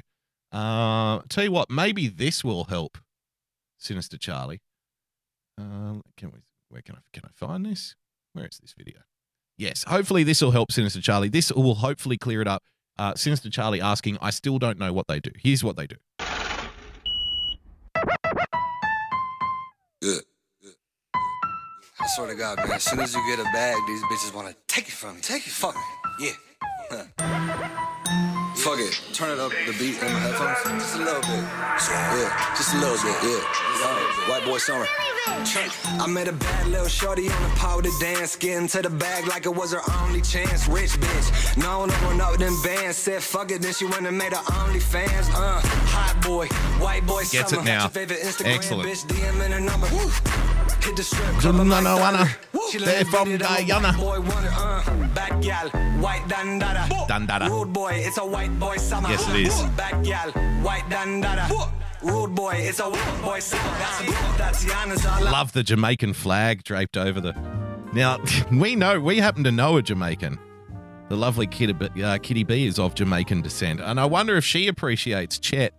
Uh, tell you what, maybe this will help Sinister Charlie. Uh, can we... Where can I can I find this? Where is this video? Yes, hopefully this will help Sinister Charlie. This will hopefully clear it up. Uh, Sinister Charlie asking, I still don't know what they do. Here's what they do. Good. Good. I swear to God, man, as soon as you get a bag, these bitches want to take it from you. Take it, fuck it. Yeah. yeah. Fuck it. Turn it up, the beat in my headphones. Just a little bit. Yeah, just a little bit. Yeah. Right. White boy summer. I met a bad little shorty on the power to dance. Get into the bag like it was her only chance. Rich bitch, known on up them bands. Said fuck it, then she went and made her only fans. Uh, hot boy, white boy summer. Gets it now. Excellent. Bitch, D M in her number. Hit the strip club, I'm like Thunder. They're from Guyana. Back gal, white dandada. Dandada. Rude boy, it's a white boy summer. Yes it is. Back gal, white dandada. Rude boy, it's a white boy summer. Love the Jamaican flag draped over the... Now, we know, we happen to know a Jamaican. The lovely Kitty, uh, Kitty B is of Jamaican descent. And I wonder if she appreciates Chet.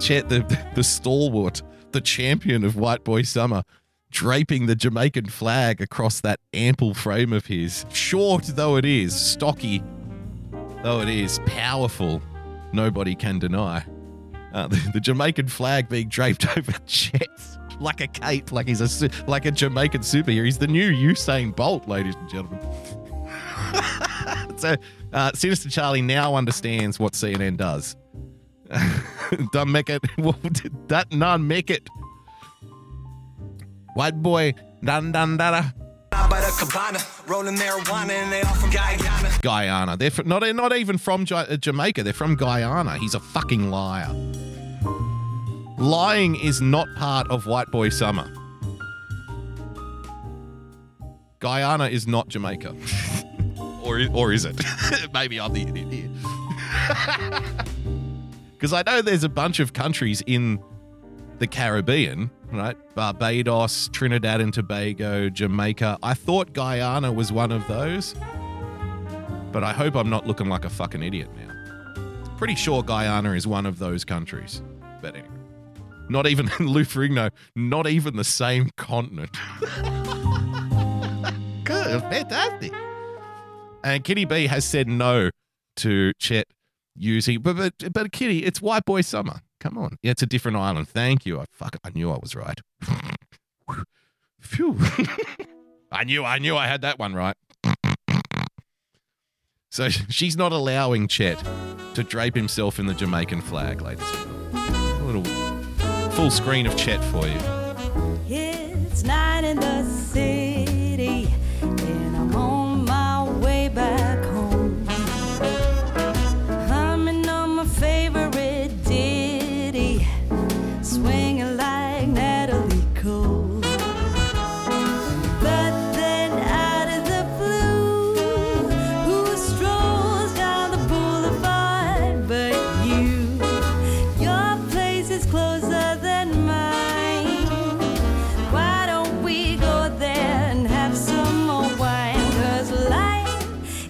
Chet, the, the stalwart, the champion of white boy summer, draping the Jamaican flag across that ample frame of his. Short though it is, stocky though it is, powerful, nobody can deny. Uh, the, the Jamaican flag being draped over Chet's like a cape, like he's a like a Jamaican superhero. He's the new Usain Bolt, ladies and gentlemen. So, uh, Sinister Charlie now understands what C N N does. Don't make it. That non make it. White boy, dan dan dada. Guyana. They're from, not, not even from Jamaica. They're from Guyana. He's a fucking liar. Lying is not part of white boy summer. Guyana is not Jamaica. or, or is it? Maybe I'm the idiot here. Because I know there's a bunch of countries in the Caribbean, right? Barbados, Trinidad and Tobago, Jamaica. I thought Guyana was one of those. But I hope I'm not looking like a fucking idiot now. Pretty sure Guyana is one of those countries. But anyway. Not even, Lou Ferrigno, not even the same continent. Good, fantastic. And Kitty B has said no to Chet using, but, but but Kitty, it's White Boy Summer. Come on. Yeah, it's a different island. Thank you. I fuck, I knew I was right. Phew. I knew, I knew I had that one right. So she's not allowing Chet to drape himself in the Jamaican flag, ladies. A little full screen of Chet for you. It's night in the city, and I'm on my way back home. Humming on my favorite ditty, swinging like Natalie Cole. But then out of the blue, who strolls down the boulevard but you? Your place is closer than mine. Why don't we go there and have some more wine? 'Cause life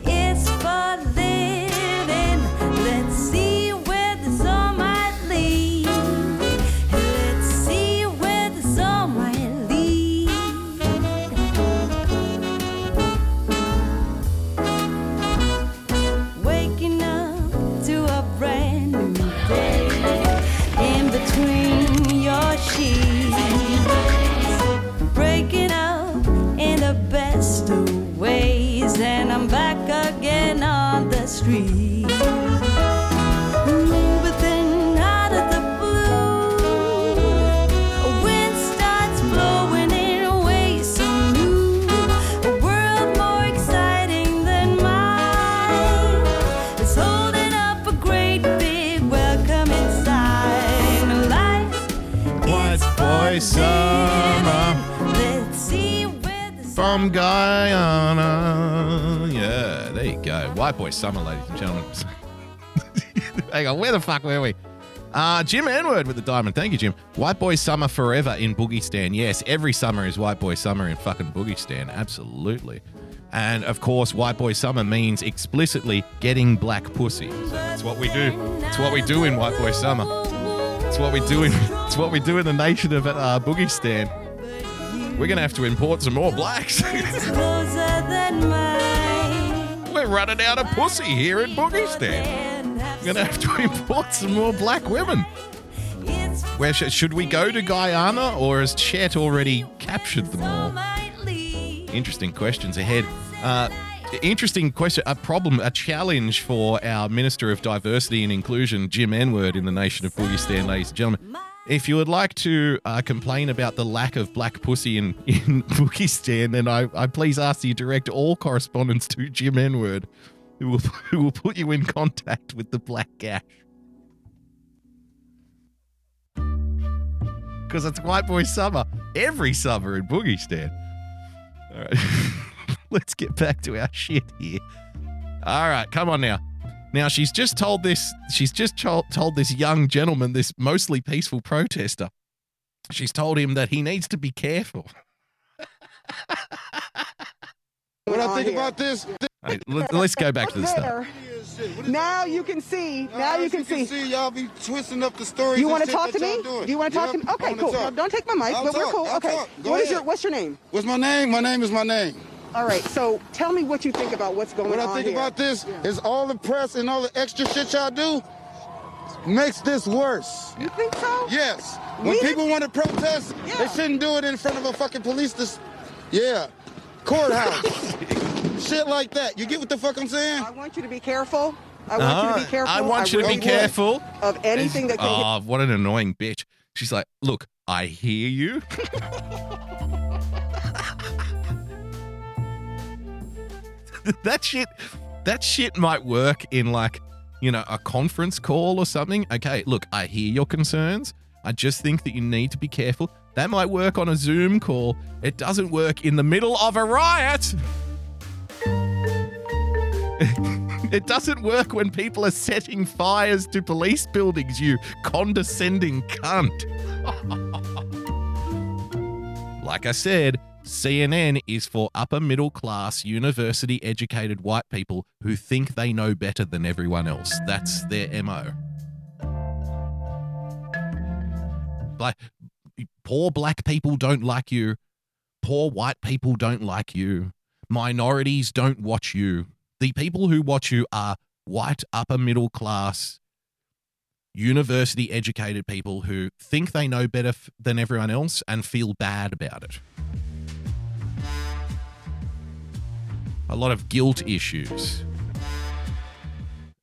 is for living. Let's see where the sun might lead. Let's see where the sun might lead. Waking up to a brand new day in between your sheets. Breaking up in the best of ways, and I'm back again on the street. Mm, But then out of the blue, a wind starts blowing in a way so new. A world more exciting than mine. It's holding up a great big welcoming sign. Life is for living. Let's see where the From Guyana. Yeah, there you go. White Boy Summer, ladies and gentlemen. Hang on, where the fuck were we? Uh, Jim Enward with the diamond. Thank you, Jim. White Boy Summer forever in Boogie Stand. Yes, every summer is White Boy Summer in fucking Boogie Stand. Absolutely. And, of course, White Boy Summer means explicitly getting black pussy. So that's what we do. It's what we do in White Boy Summer. It's what we do in, it's what we do in the nation of uh, Boogie Stand. We're going to have to import some more blacks. It's closer than mine. We're running out of pussy here in Boogie Stand. We're going to have to import some more black women. Where sh- should we go to Guyana, or has Chet already captured them all? Interesting questions ahead. Uh, interesting question, a problem, a challenge for our Minister of Diversity and Inclusion, Jim Enward, in the nation of Boogie Stand, ladies and gentlemen. If you would like to uh, complain about the lack of black pussy in, in Boogie Stand, then I, I please ask that you direct all correspondence to Jim Enward, who will, who will put you in contact with the black gash. Because it's White Boy Summer every summer in Boogie Stand. All right, let's get back to our shit here. All right, come on now. Now she's just told this. She's just cho- told this young gentleman, this mostly peaceful protester. She's told him that he needs to be careful. What I think about this. All right, let, let's go back to the start. Now you can see. Now you can see. see. Y'all be twisting up the story. You want to talk to me? Do you want to talk to me? Okay, cool. No, don't take my mic, but we're cool. Okay. What is your? What's your name? What's my name? My name is my name. All right, so tell me what you think about what's going on here. What I think here. about this yeah. is all the press and all the extra shit y'all do makes this worse. You think so? Yes. When we people did... want to protest, yeah. they shouldn't do it in front of a fucking police. Dis- yeah. Courthouse. Shit like that. You get what the fuck I'm saying? I want you to be careful. I want uh, you to be careful. I want you I really to be careful. Of anything that can... Oh, get- what an annoying bitch. She's like, look, I hear you. That shit, that shit might work in like, you know, a conference call or something. Okay, look, I hear your concerns. I just think that you need to be careful. That might work on a Zoom call. It doesn't work in the middle of a riot. It doesn't work when people are setting fires to police buildings, you condescending cunt. Like I said, C N N is for upper-middle-class, university-educated white people who think they know better than everyone else. That's their M O. Black, poor black people don't like you. Poor white people don't like you. Minorities don't watch you. The people who watch you are white, upper-middle-class, university-educated people who think they know better f- than everyone else and feel bad about it. A lot of guilt issues.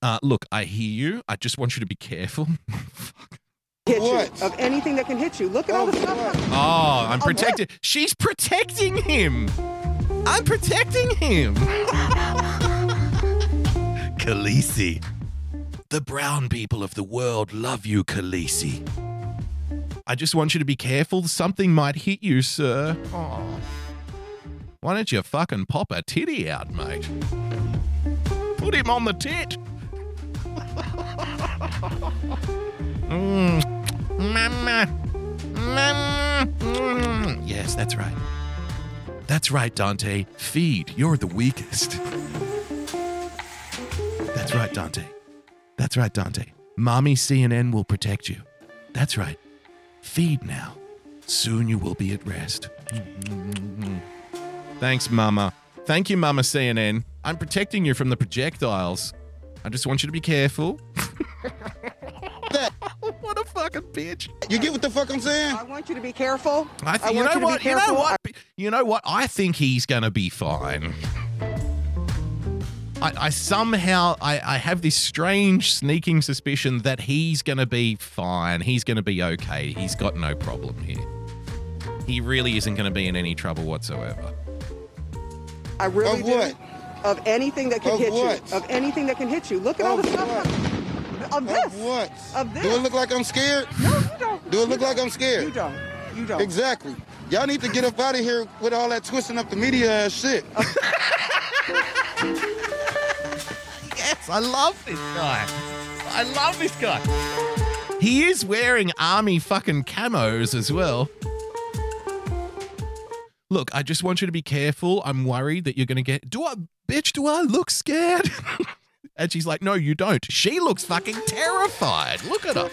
Uh, look, I hear you. I just want you to be careful. Fuck. Hit what? You, of anything that can hit you. Look at oh, all the stuff. Oh, I'm protected. Oh, she's protecting him. I'm protecting him. Khaleesi. The brown people of the world love you, Khaleesi. I just want you to be careful. Something might hit you, sir. Oh. Why don't you fucking pop a titty out, mate? Put him on the tit. mm. Mama. Mama. Mm. Yes, that's right. That's right, Dante. Feed. You're the weakest. That's right, Dante. That's right, Dante. Mommy C N N will protect you. That's right. Feed now. Soon you will be at rest. Mm-hmm. Thanks, Mama. Thank you, Mama C N N. I'm protecting you from the projectiles. I just want you to be careful. What a fucking bitch. You get what the fuck I'm saying? I want you to be careful. I th- I you, know you, what? Be careful. you know what? You know what? I think he's going to be fine. I, I somehow, I, I have this strange sneaking suspicion that he's going to be fine. He's going to be okay. He's got no problem here. He really isn't going to be in any trouble whatsoever. I really of what? Of anything that can of hit what? you. Of anything that can hit you. Look at of all the stuff. What? Of this. Of what? Of this. Do it look like I'm scared? No, you don't. Do it you look don't. like I'm scared? You don't. You don't. Exactly. Y'all need to get up out of here with all that twisting up the media and shit. Yes, I love this guy. I love this guy. He is wearing army fucking camos as well. Look, I just want you to be careful. I'm worried that you're going to get... Do I... Bitch, do I look scared? And she's like, no, you don't. She looks fucking terrified. Look at her.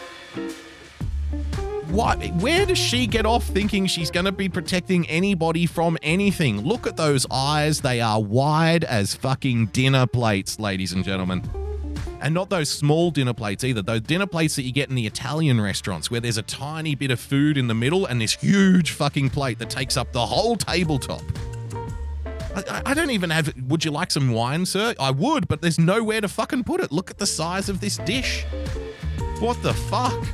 What? Where does she get off thinking she's going to be protecting anybody from anything? Look at those eyes. They are wide as fucking dinner plates, ladies and gentlemen. And not those small dinner plates either. Those dinner plates that you get in the Italian restaurants where there's a tiny bit of food in the middle and this huge fucking plate that takes up the whole tabletop. I, I don't even have... Would you like some wine, sir? I would, but there's nowhere to fucking put it. Look at the size of this dish. What the fuck?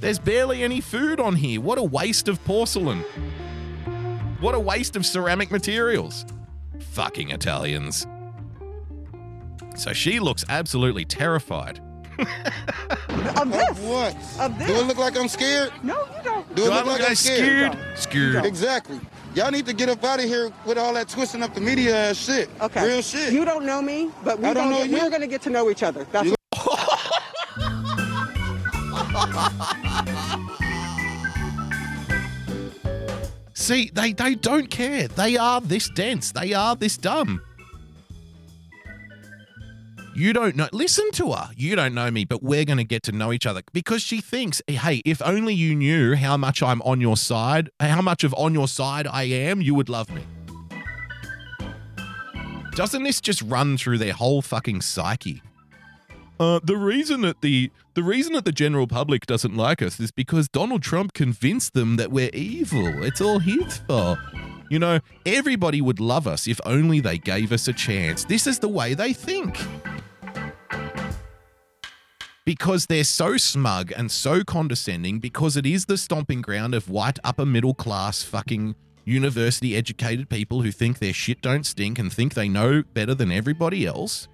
There's barely any food on here. What a waste of porcelain. What a waste of ceramic materials. Fucking Italians. So she looks absolutely terrified. Of this. Of what? Of this. Do it look like I'm scared? No, you don't. Do it Do look, look like I'm scared? Scared. Scared. Exactly. Y'all need to get up out of here with all that twisting up the media and shit. Okay. Real shit. You don't know me, but we I don't, don't know get, we're going to get to know each other. That's you- See, they, they don't care. They are this dense. They are this dumb. You don't know. Listen to her. You don't know me, but we're going to get to know each other because she thinks, hey, if only you knew how much I'm on your side, how much of on your side I am, you would love me. Doesn't this just run through their whole fucking psyche? Uh, the reason that the the reason that the general public doesn't like us is because Donald Trump convinced them that we're evil. It's all his fault. You know, everybody would love us if only they gave us a chance. This is the way they think. Because they're so smug and so condescending, because it is the stomping ground of white upper middle class fucking university educated people who think their shit don't stink and think they know better than everybody else.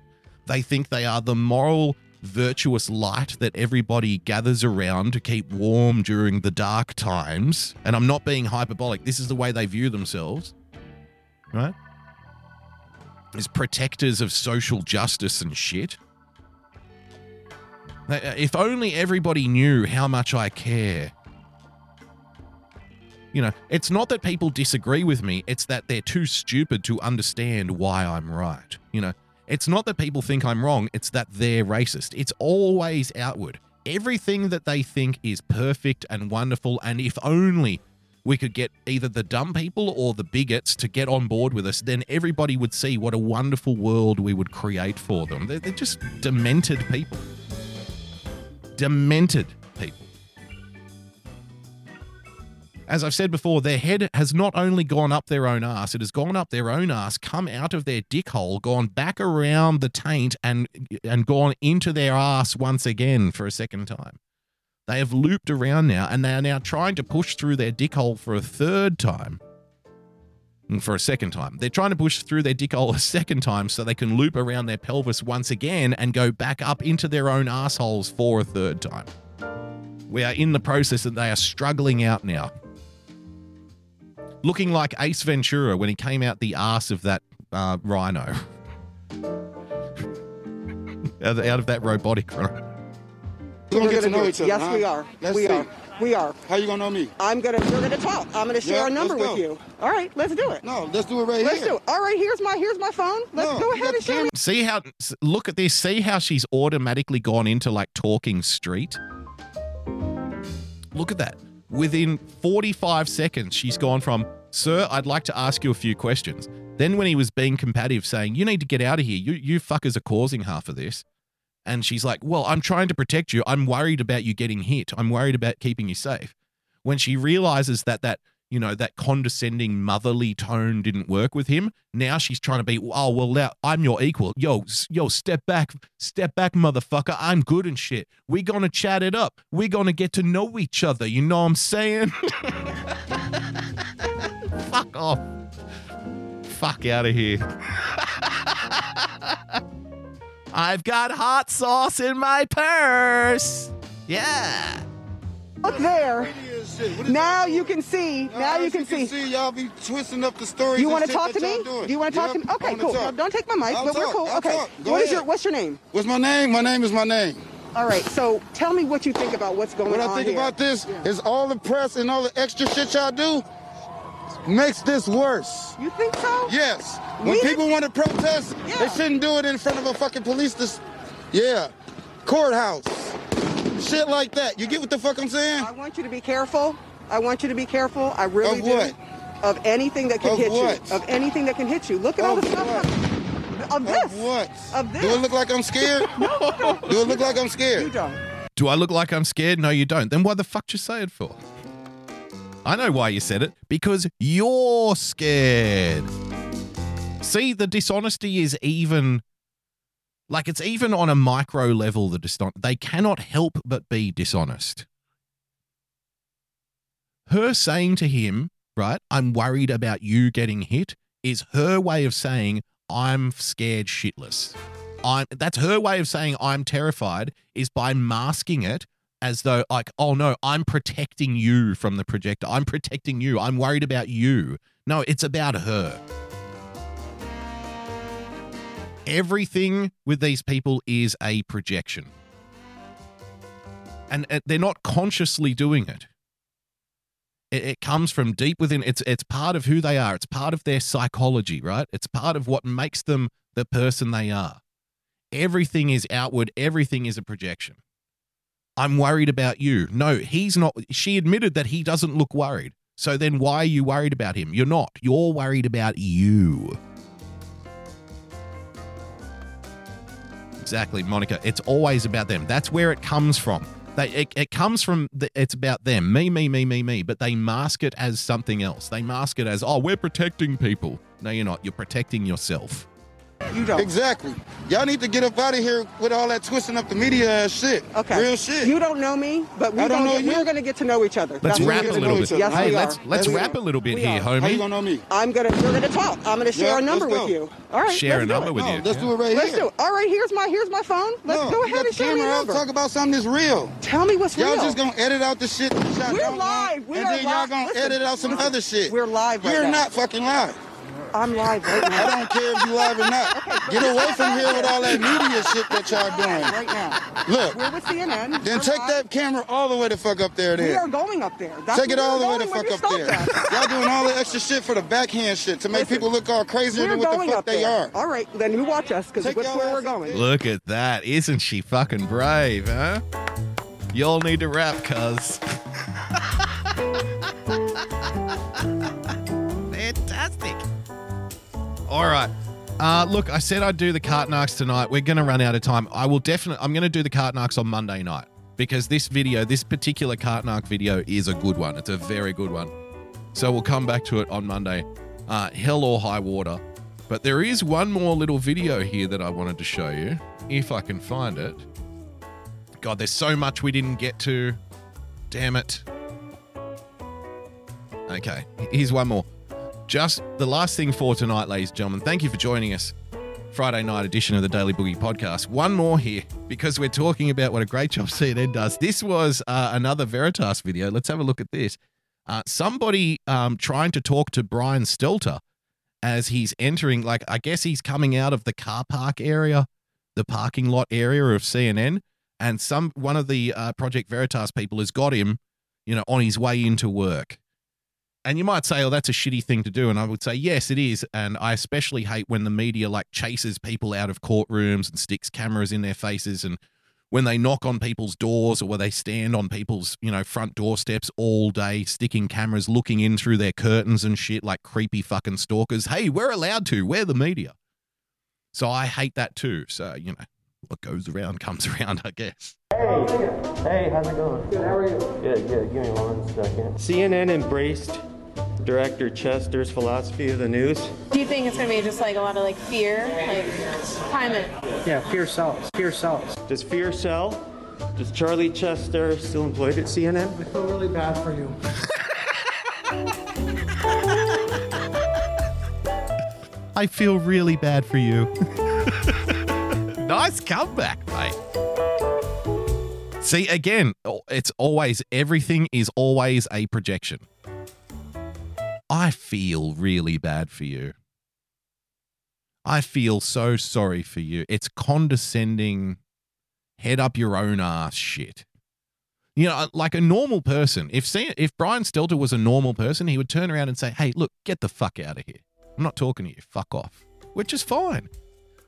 They think they are the moral virtuous light that everybody gathers around to keep warm during the dark times. And I'm not being hyperbolic. This is the way they view themselves, right? As protectors of social justice and shit. If only everybody knew how much I care. You know, it's not that people disagree with me. It's that they're too stupid to understand why I'm right. You know, it's not that people think I'm wrong. It's that they're racist. It's always outward. Everything that they think is perfect and wonderful. And if only we could get either the dumb people or the bigots to get on board with us, then everybody would see what a wonderful world we would create for them. They're, they're just demented people. Demented people. As I've said before, their head has not only gone up their own ass, it has gone up their own ass, come out of their dick hole, gone back around the taint and and gone into their ass once again for a second time. They have looped around now, and they are now trying to push through their dick hole for a third time. For a second time. They're trying to push through their dick hole a second time so they can loop around their pelvis once again and go back up into their own assholes for a third time. We are in the process that they are struggling out now. Looking like Ace Ventura when he came out the ass of that uh, rhino. Out of that robotic rhino. We're going to know each other. Yes, huh? we are. Let's we see. are. We are. How you gonna know me? I'm gonna. We're gonna talk. I'm gonna share yeah, our number with you. All right, let's do it. No, let's do it right let's here. Let's do it. All right, here's my here's my phone. Let's no, go ahead and share. See how? Look at this. See how she's automatically gone into like talking street. Look at that. Within forty-five seconds, she's gone from "Sir, I'd like to ask you a few questions." Then, when he was being combative, saying, "You need to get out of here. You you fuckers are causing half of this." And she's like, well, I'm trying to protect you. I'm worried about you getting hit. I'm worried about keeping you safe. When she realizes that that, you know, that condescending motherly tone didn't work with him. Now she's trying to be, oh, well, now I'm your equal. Yo, yo, step back, step back, motherfucker. I'm good and shit. We're going to chat it up. We're going to get to know each other. You know what I'm saying? Fuck off. Fuck out of here. I've got hot sauce in my purse. Yeah. Up there. Now you can see. Now you can see. see. Y'all be twisting up the stories. You want to talk to me? Do you want to talk to me? Okay, cool. Now, don't take my mic, but we're cool. Okay. What is your What's your name? What's my name? My name is my name. All right. So tell me what you think about what's going on here. What I think about this is all the press and all the extra shit y'all do makes this worse. You think so? Yes. When we people did... want to protest, yeah. they shouldn't do it in front of a fucking police, dis- yeah, courthouse, shit like that. You get what the fuck I'm saying? I want you to be careful. I want you to be careful. I really of do. What? Of anything that can of hit what? you. Of anything that can hit you. Look at of all the stuff. What? Of this. Of what? Of this. Do it look like I'm scared? No, you don't. Do it look don't. like I'm scared? You don't. Do I look like I'm scared? No, you don't. Then why the fuck did you say it for? I know why you said it. Because you're scared. See, the dishonesty is even, like it's even on a micro level, the dishon- they cannot help but be dishonest. Her saying to him, right, I'm worried about you getting hit, is her way of saying, I'm scared shitless. I'm, that's her way of saying I'm terrified, is by masking it as though like, oh no, I'm protecting you from the projector. I'm protecting you. I'm worried about you. No, it's about her. Everything with these people is a projection. And uh, they're not consciously doing it. it. It comes from deep within. It's it's part of who they are. It's part of their psychology, right? It's part of what makes them the person they are. Everything is outward. Everything is a projection. I'm worried about you. No, he's not. She admitted that he doesn't look worried. So then why are you worried about him? You're not. You're worried about you. Exactly, Monica. It's always about them. That's where it comes from. They, it, it comes from, the, it's about them. Me, me, me, me, me. But they mask it as something else. They mask it as, oh, we're protecting people. No, you're not. You're protecting yourself. You don't. Exactly. Y'all need to get up out of here with all that twisting up the media ass shit. Okay. Real shit. You don't know me, but we don't know you. We're going to get to know each other. Let's rap a little bit. Yes, we are. Let's let's rap a little bit here, homie. How you gonna know me? I'm gonna we're gonna talk. I'm gonna share a number with you. All right. Share a number with you. Let's do it right here. Let's do it. All right. Here's my here's my phone. Let's go ahead and share your number. Talk about something that's real. Tell me what's real. Y'all just gonna edit out the shit. We're live. We're live. And then y'all gonna edit out some other shit. We're live. We're not fucking live. I'm live right now. I don't care if you live or not. Okay, get away from here with all that media shit that y'all doing. Right now. Look. We're with C N N. Then we're take live. That camera all the way the fuck up there then. We are going up there. That's take it all the way the fuck up there. Y'all doing all the extra shit for the backhand shit to make Listen, people look all crazier than what the fuck they there. Are. All right, then you watch us because that's where we're going. Look at that. Isn't she fucking brave, huh? Y'all need to rap, cuz. Fantastic. All right. Uh, look, I said I'd do the Carton Arcs tonight. We're going to run out of time. I will definitely... I'm going to do the Carton Arcs on Monday night because this video, this particular Carton Arc video is a good one. It's a very good one. So we'll come back to it on Monday. Uh, hell or high water. But there is one more little video here that I wanted to show you, if I can find it. God, there's so much we didn't get to. Damn it. Okay, here's one more. Just the last thing for tonight, ladies and gentlemen. Thank you for joining us. Friday night edition of the Daily Boogie podcast. One more here because we're talking about what a great job C N N does. This was uh, another Veritas video. Let's have a look at this. Uh, somebody um, trying to talk to Brian Stelter as he's entering, like, I guess he's coming out of the car park area, the parking lot area of C N N. And some one of the uh, Project Veritas people has got him, you know, on his way into work. And you might say, oh, that's a shitty thing to do. And I would say, yes, it is. And I especially hate when the media like chases people out of courtrooms and sticks cameras in their faces. And when they knock on people's doors or where they stand on people's, you know, front doorsteps all day, sticking cameras, looking in through their curtains and shit like creepy fucking stalkers. Hey, we're allowed to. We're the media. So I hate that too. So, you know, what goes around comes around, I guess. Hey, hey, how's it going? Good, how are you? Good, good. Give me one second. C N N embraced Director Chester's philosophy of the news. Do you think it's going to be just like a lot of like fear, like climate? Yeah, fear sells. Fear sells. Does fear sell? Does Charlie Chester still employed at C N N? I feel really bad for you. I feel really bad for you. Nice comeback, mate. See, again, it's always, everything is always a projection. I feel really bad for you. I feel so sorry for you. It's condescending, head up your own ass shit. You know, like a normal person, if if Brian Stelter was a normal person, he would turn around and say, hey, look, get the fuck out of here. I'm not talking to you. Fuck off. Which is fine.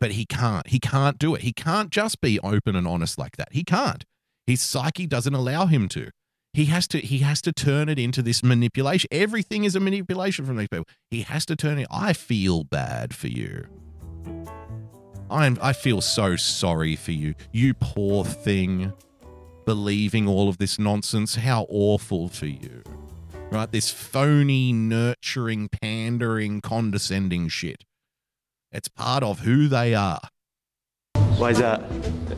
But he can't. He can't do it. He can't just be open and honest like that. He can't. His psyche doesn't allow him to. He has to he has to turn it into this manipulation. Everything is a manipulation from these people. He has to turn it. I feel bad for you. I'm I feel so sorry for you. You poor thing. Believing all of this nonsense. How awful for you. Right? This phony, nurturing, pandering, condescending shit. It's part of who they are. Why is that?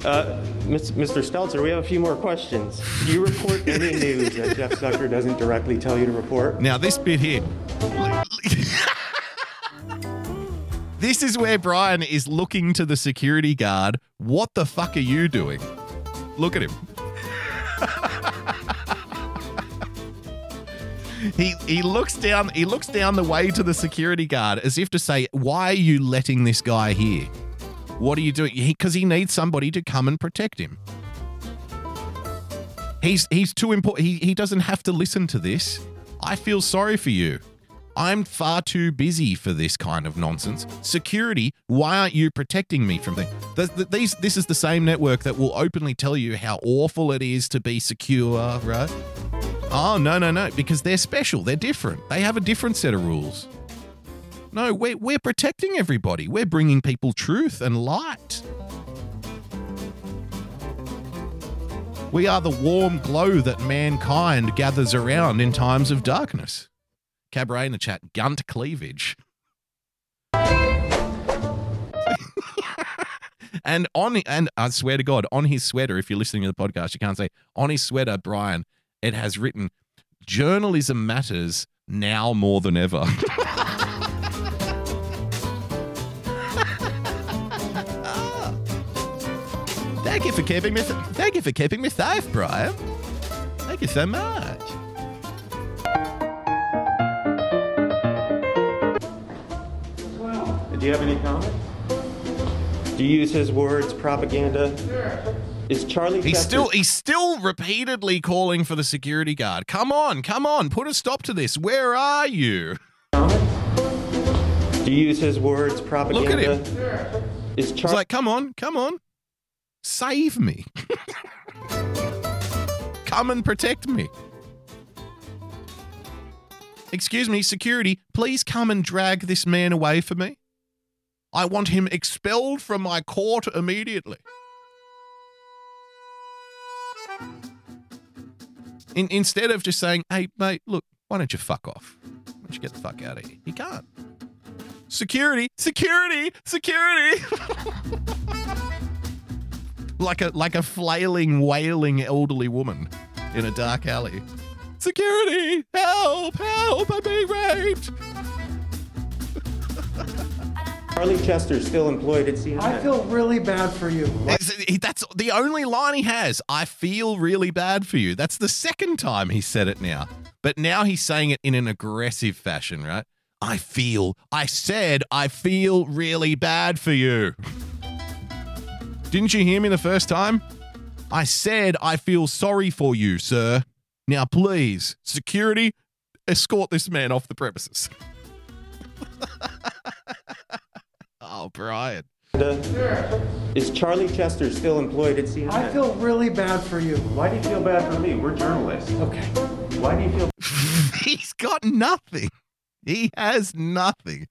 Uh, Mister Stelter, we have a few more questions. Do you report any news that Jeff Zucker doesn't directly tell you to report? Now, this bit here. This is where Brian is looking to the security guard. What the fuck are you doing? Look at him. He he looks down he looks down the way to the security guard as if to say, why are you letting this guy here? What are you doing? Because he, he needs somebody to come and protect him. He's he's too important. He, he doesn't have to listen to this. I feel sorry for you. I'm far too busy for this kind of nonsense. Security, why aren't you protecting me from things? These, this is the same network that will openly tell you how awful it is to be secure, right? Oh, no, no, no, because they're special. They're different. They have a different set of rules. No, we're, we're protecting everybody. We're bringing people truth and light. We are the warm glow that mankind gathers around in times of darkness. Cabaret in the chat, gunt cleavage. And on and I swear to God, on his sweater, if you're listening to the podcast, you can't say, on his sweater, Brian, it has written, journalism matters now more than ever. Thank you for keeping me. Th- thank you for keeping me safe, Brian. Thank you so much. Well, do you have any comments? Do you use his words, propaganda? Sure. Is Charlie? He's Chester- still. He's still repeatedly calling for the security guard. Come on, come on, put a stop to this. Where are you? Do you use his words, propaganda? Look at him. Sure. Is Charlie? He's like, come on, come on. Save me. Come and protect me. Excuse me, security, please come and drag this man away for me. I want him expelled from my court immediately. In, instead of just saying, hey, mate, look, why don't you fuck off? Why don't you get the fuck out of here? He can't. Security, security, security. Like a like a flailing, wailing elderly woman in a dark alley. Security! Help! Help! I'm being raped! Charlie Chester's still employed at C N N. I feel really bad for you. It's, that's the only line he has. I feel really bad for you. That's the second time he said it now. But now he's saying it in an aggressive fashion, right? I feel. I said I feel really bad for you. Didn't you hear me the first time? I said I feel sorry for you, sir. Now, please, security, escort this man off the premises. Oh, Brian. Sure. Is Charlie Chester still employed at C N N? I feel really bad for you. Why do you feel bad for me? We're journalists. Okay. Why do you feel... He's got nothing. He has nothing.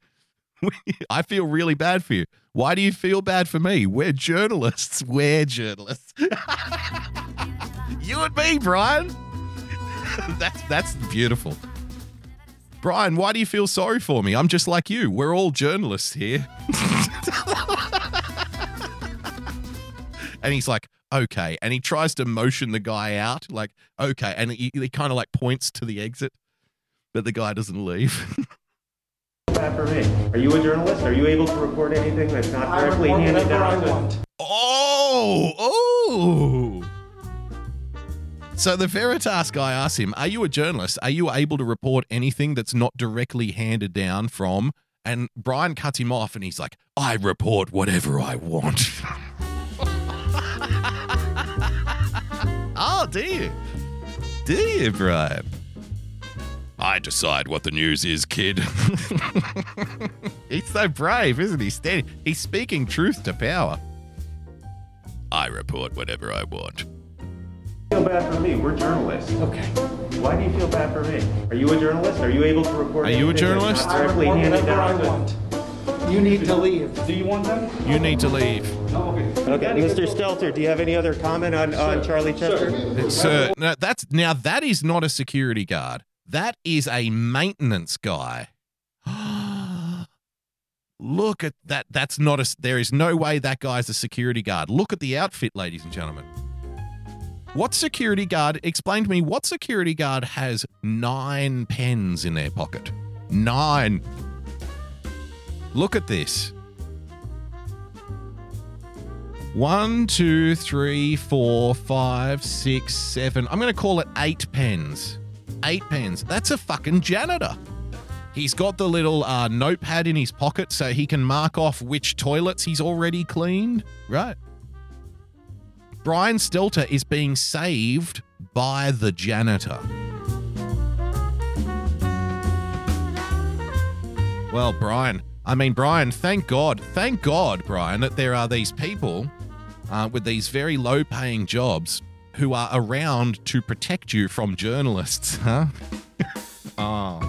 I feel really bad for you. Why do you feel bad for me? We're journalists. We're journalists. You and me, Brian. That's that's beautiful. Brian, why do you feel sorry for me? I'm just like you. We're all journalists here. And he's like, okay. And he tries to motion the guy out. Like, okay. And he, he kind of like points to the exit. But the guy doesn't leave. For me. Are you a journalist? Are you able to report anything that's not directly handed down to us? Oh, oh. So the Veritas guy asks him, are you a journalist? Are you able to report anything that's not directly handed down from? And Brian cuts him off and he's like, I report whatever I want. Oh, do you? Do you, Brian? I decide what the news is, kid. He's so brave, isn't he? Steady. He's speaking truth to power. I report whatever I want. Feel bad for me. We're journalists. Okay. Why do you feel bad for me? Are you a journalist? Are you able to report? Are you a journalist? I report whatever I want. You need to leave. Do you want them? You need to leave. Oh, okay. Okay, Mister Stelter, do you have any other comment on, on Charlie Chester? Sir, Sir now, that's, now that is not a security guard. That is a maintenance guy. Look at that. That's not a, there is no way that guy's a security guard. Look at the outfit, ladies and gentlemen. What security guard, explain to me, what security guard has nine pens in their pocket? Nine. Look at this. One, two, three, four, five, six, seven. I'm going to call it eight pens. Eight pens. That's a fucking janitor. He's got the little uh, notepad in his pocket so he can mark off which toilets he's already cleaned. Right. Brian Stelter is being saved by the janitor. Well, Brian, I mean, Brian, thank God, thank God, Brian, that there are these people uh, with these very low-paying jobs who are around to protect you from journalists, huh? Oh.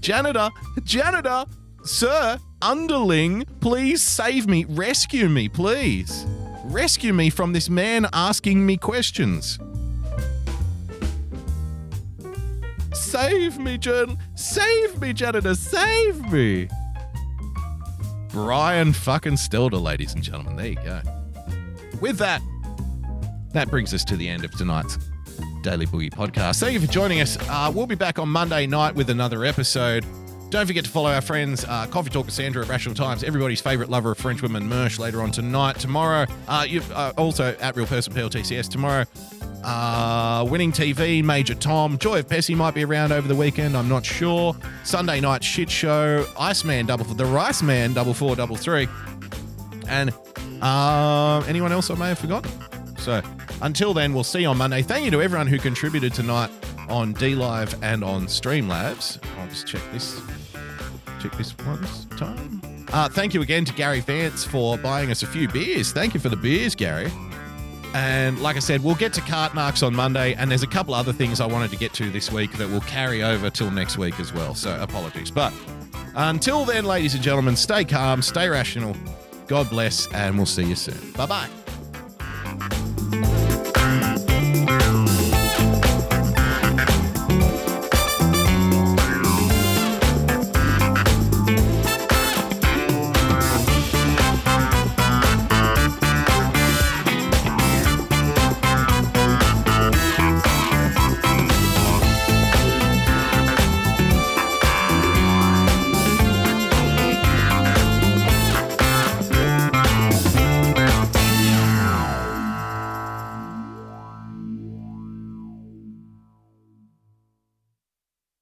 Janitor, janitor, sir, underling, please save me. Rescue me, please. Rescue me from this man asking me questions. Save me, journal. Save me, janitor, save me. Brian fucking Stelter, ladies and gentlemen. There you go. With that, that brings us to the end of tonight's Daily Boogie podcast. Thank you for joining us. Uh, we'll be back on Monday night with another episode. Don't forget to follow our friends, uh, Coffee Talk Cassandra at Rational Times, everybody's favourite lover of French women, Mersh, later on tonight. Tomorrow, uh, you've uh, also at Real Person P L T C S. Tomorrow, uh, Winning T V, Major Tom. Joy of Pessy might be around over the weekend, I'm not sure. Sunday Night Shit Show, Iceman double four, the Rice Man double four double three, and uh, anyone else I may have forgotten. So until then, we'll see you on Monday. Thank you to everyone who contributed tonight on DLive and on Streamlabs. I'll just check this. Check this once time. Uh, thank you again to Gary Vance for buying us a few beers. Thank you for the beers, Gary. And like I said, we'll get to cart marks on Monday. And there's a couple other things I wanted to get to this week that will carry over till next week as well. So apologies. But until then, ladies and gentlemen, stay calm, stay rational. God bless, and we'll see you soon. Bye-bye.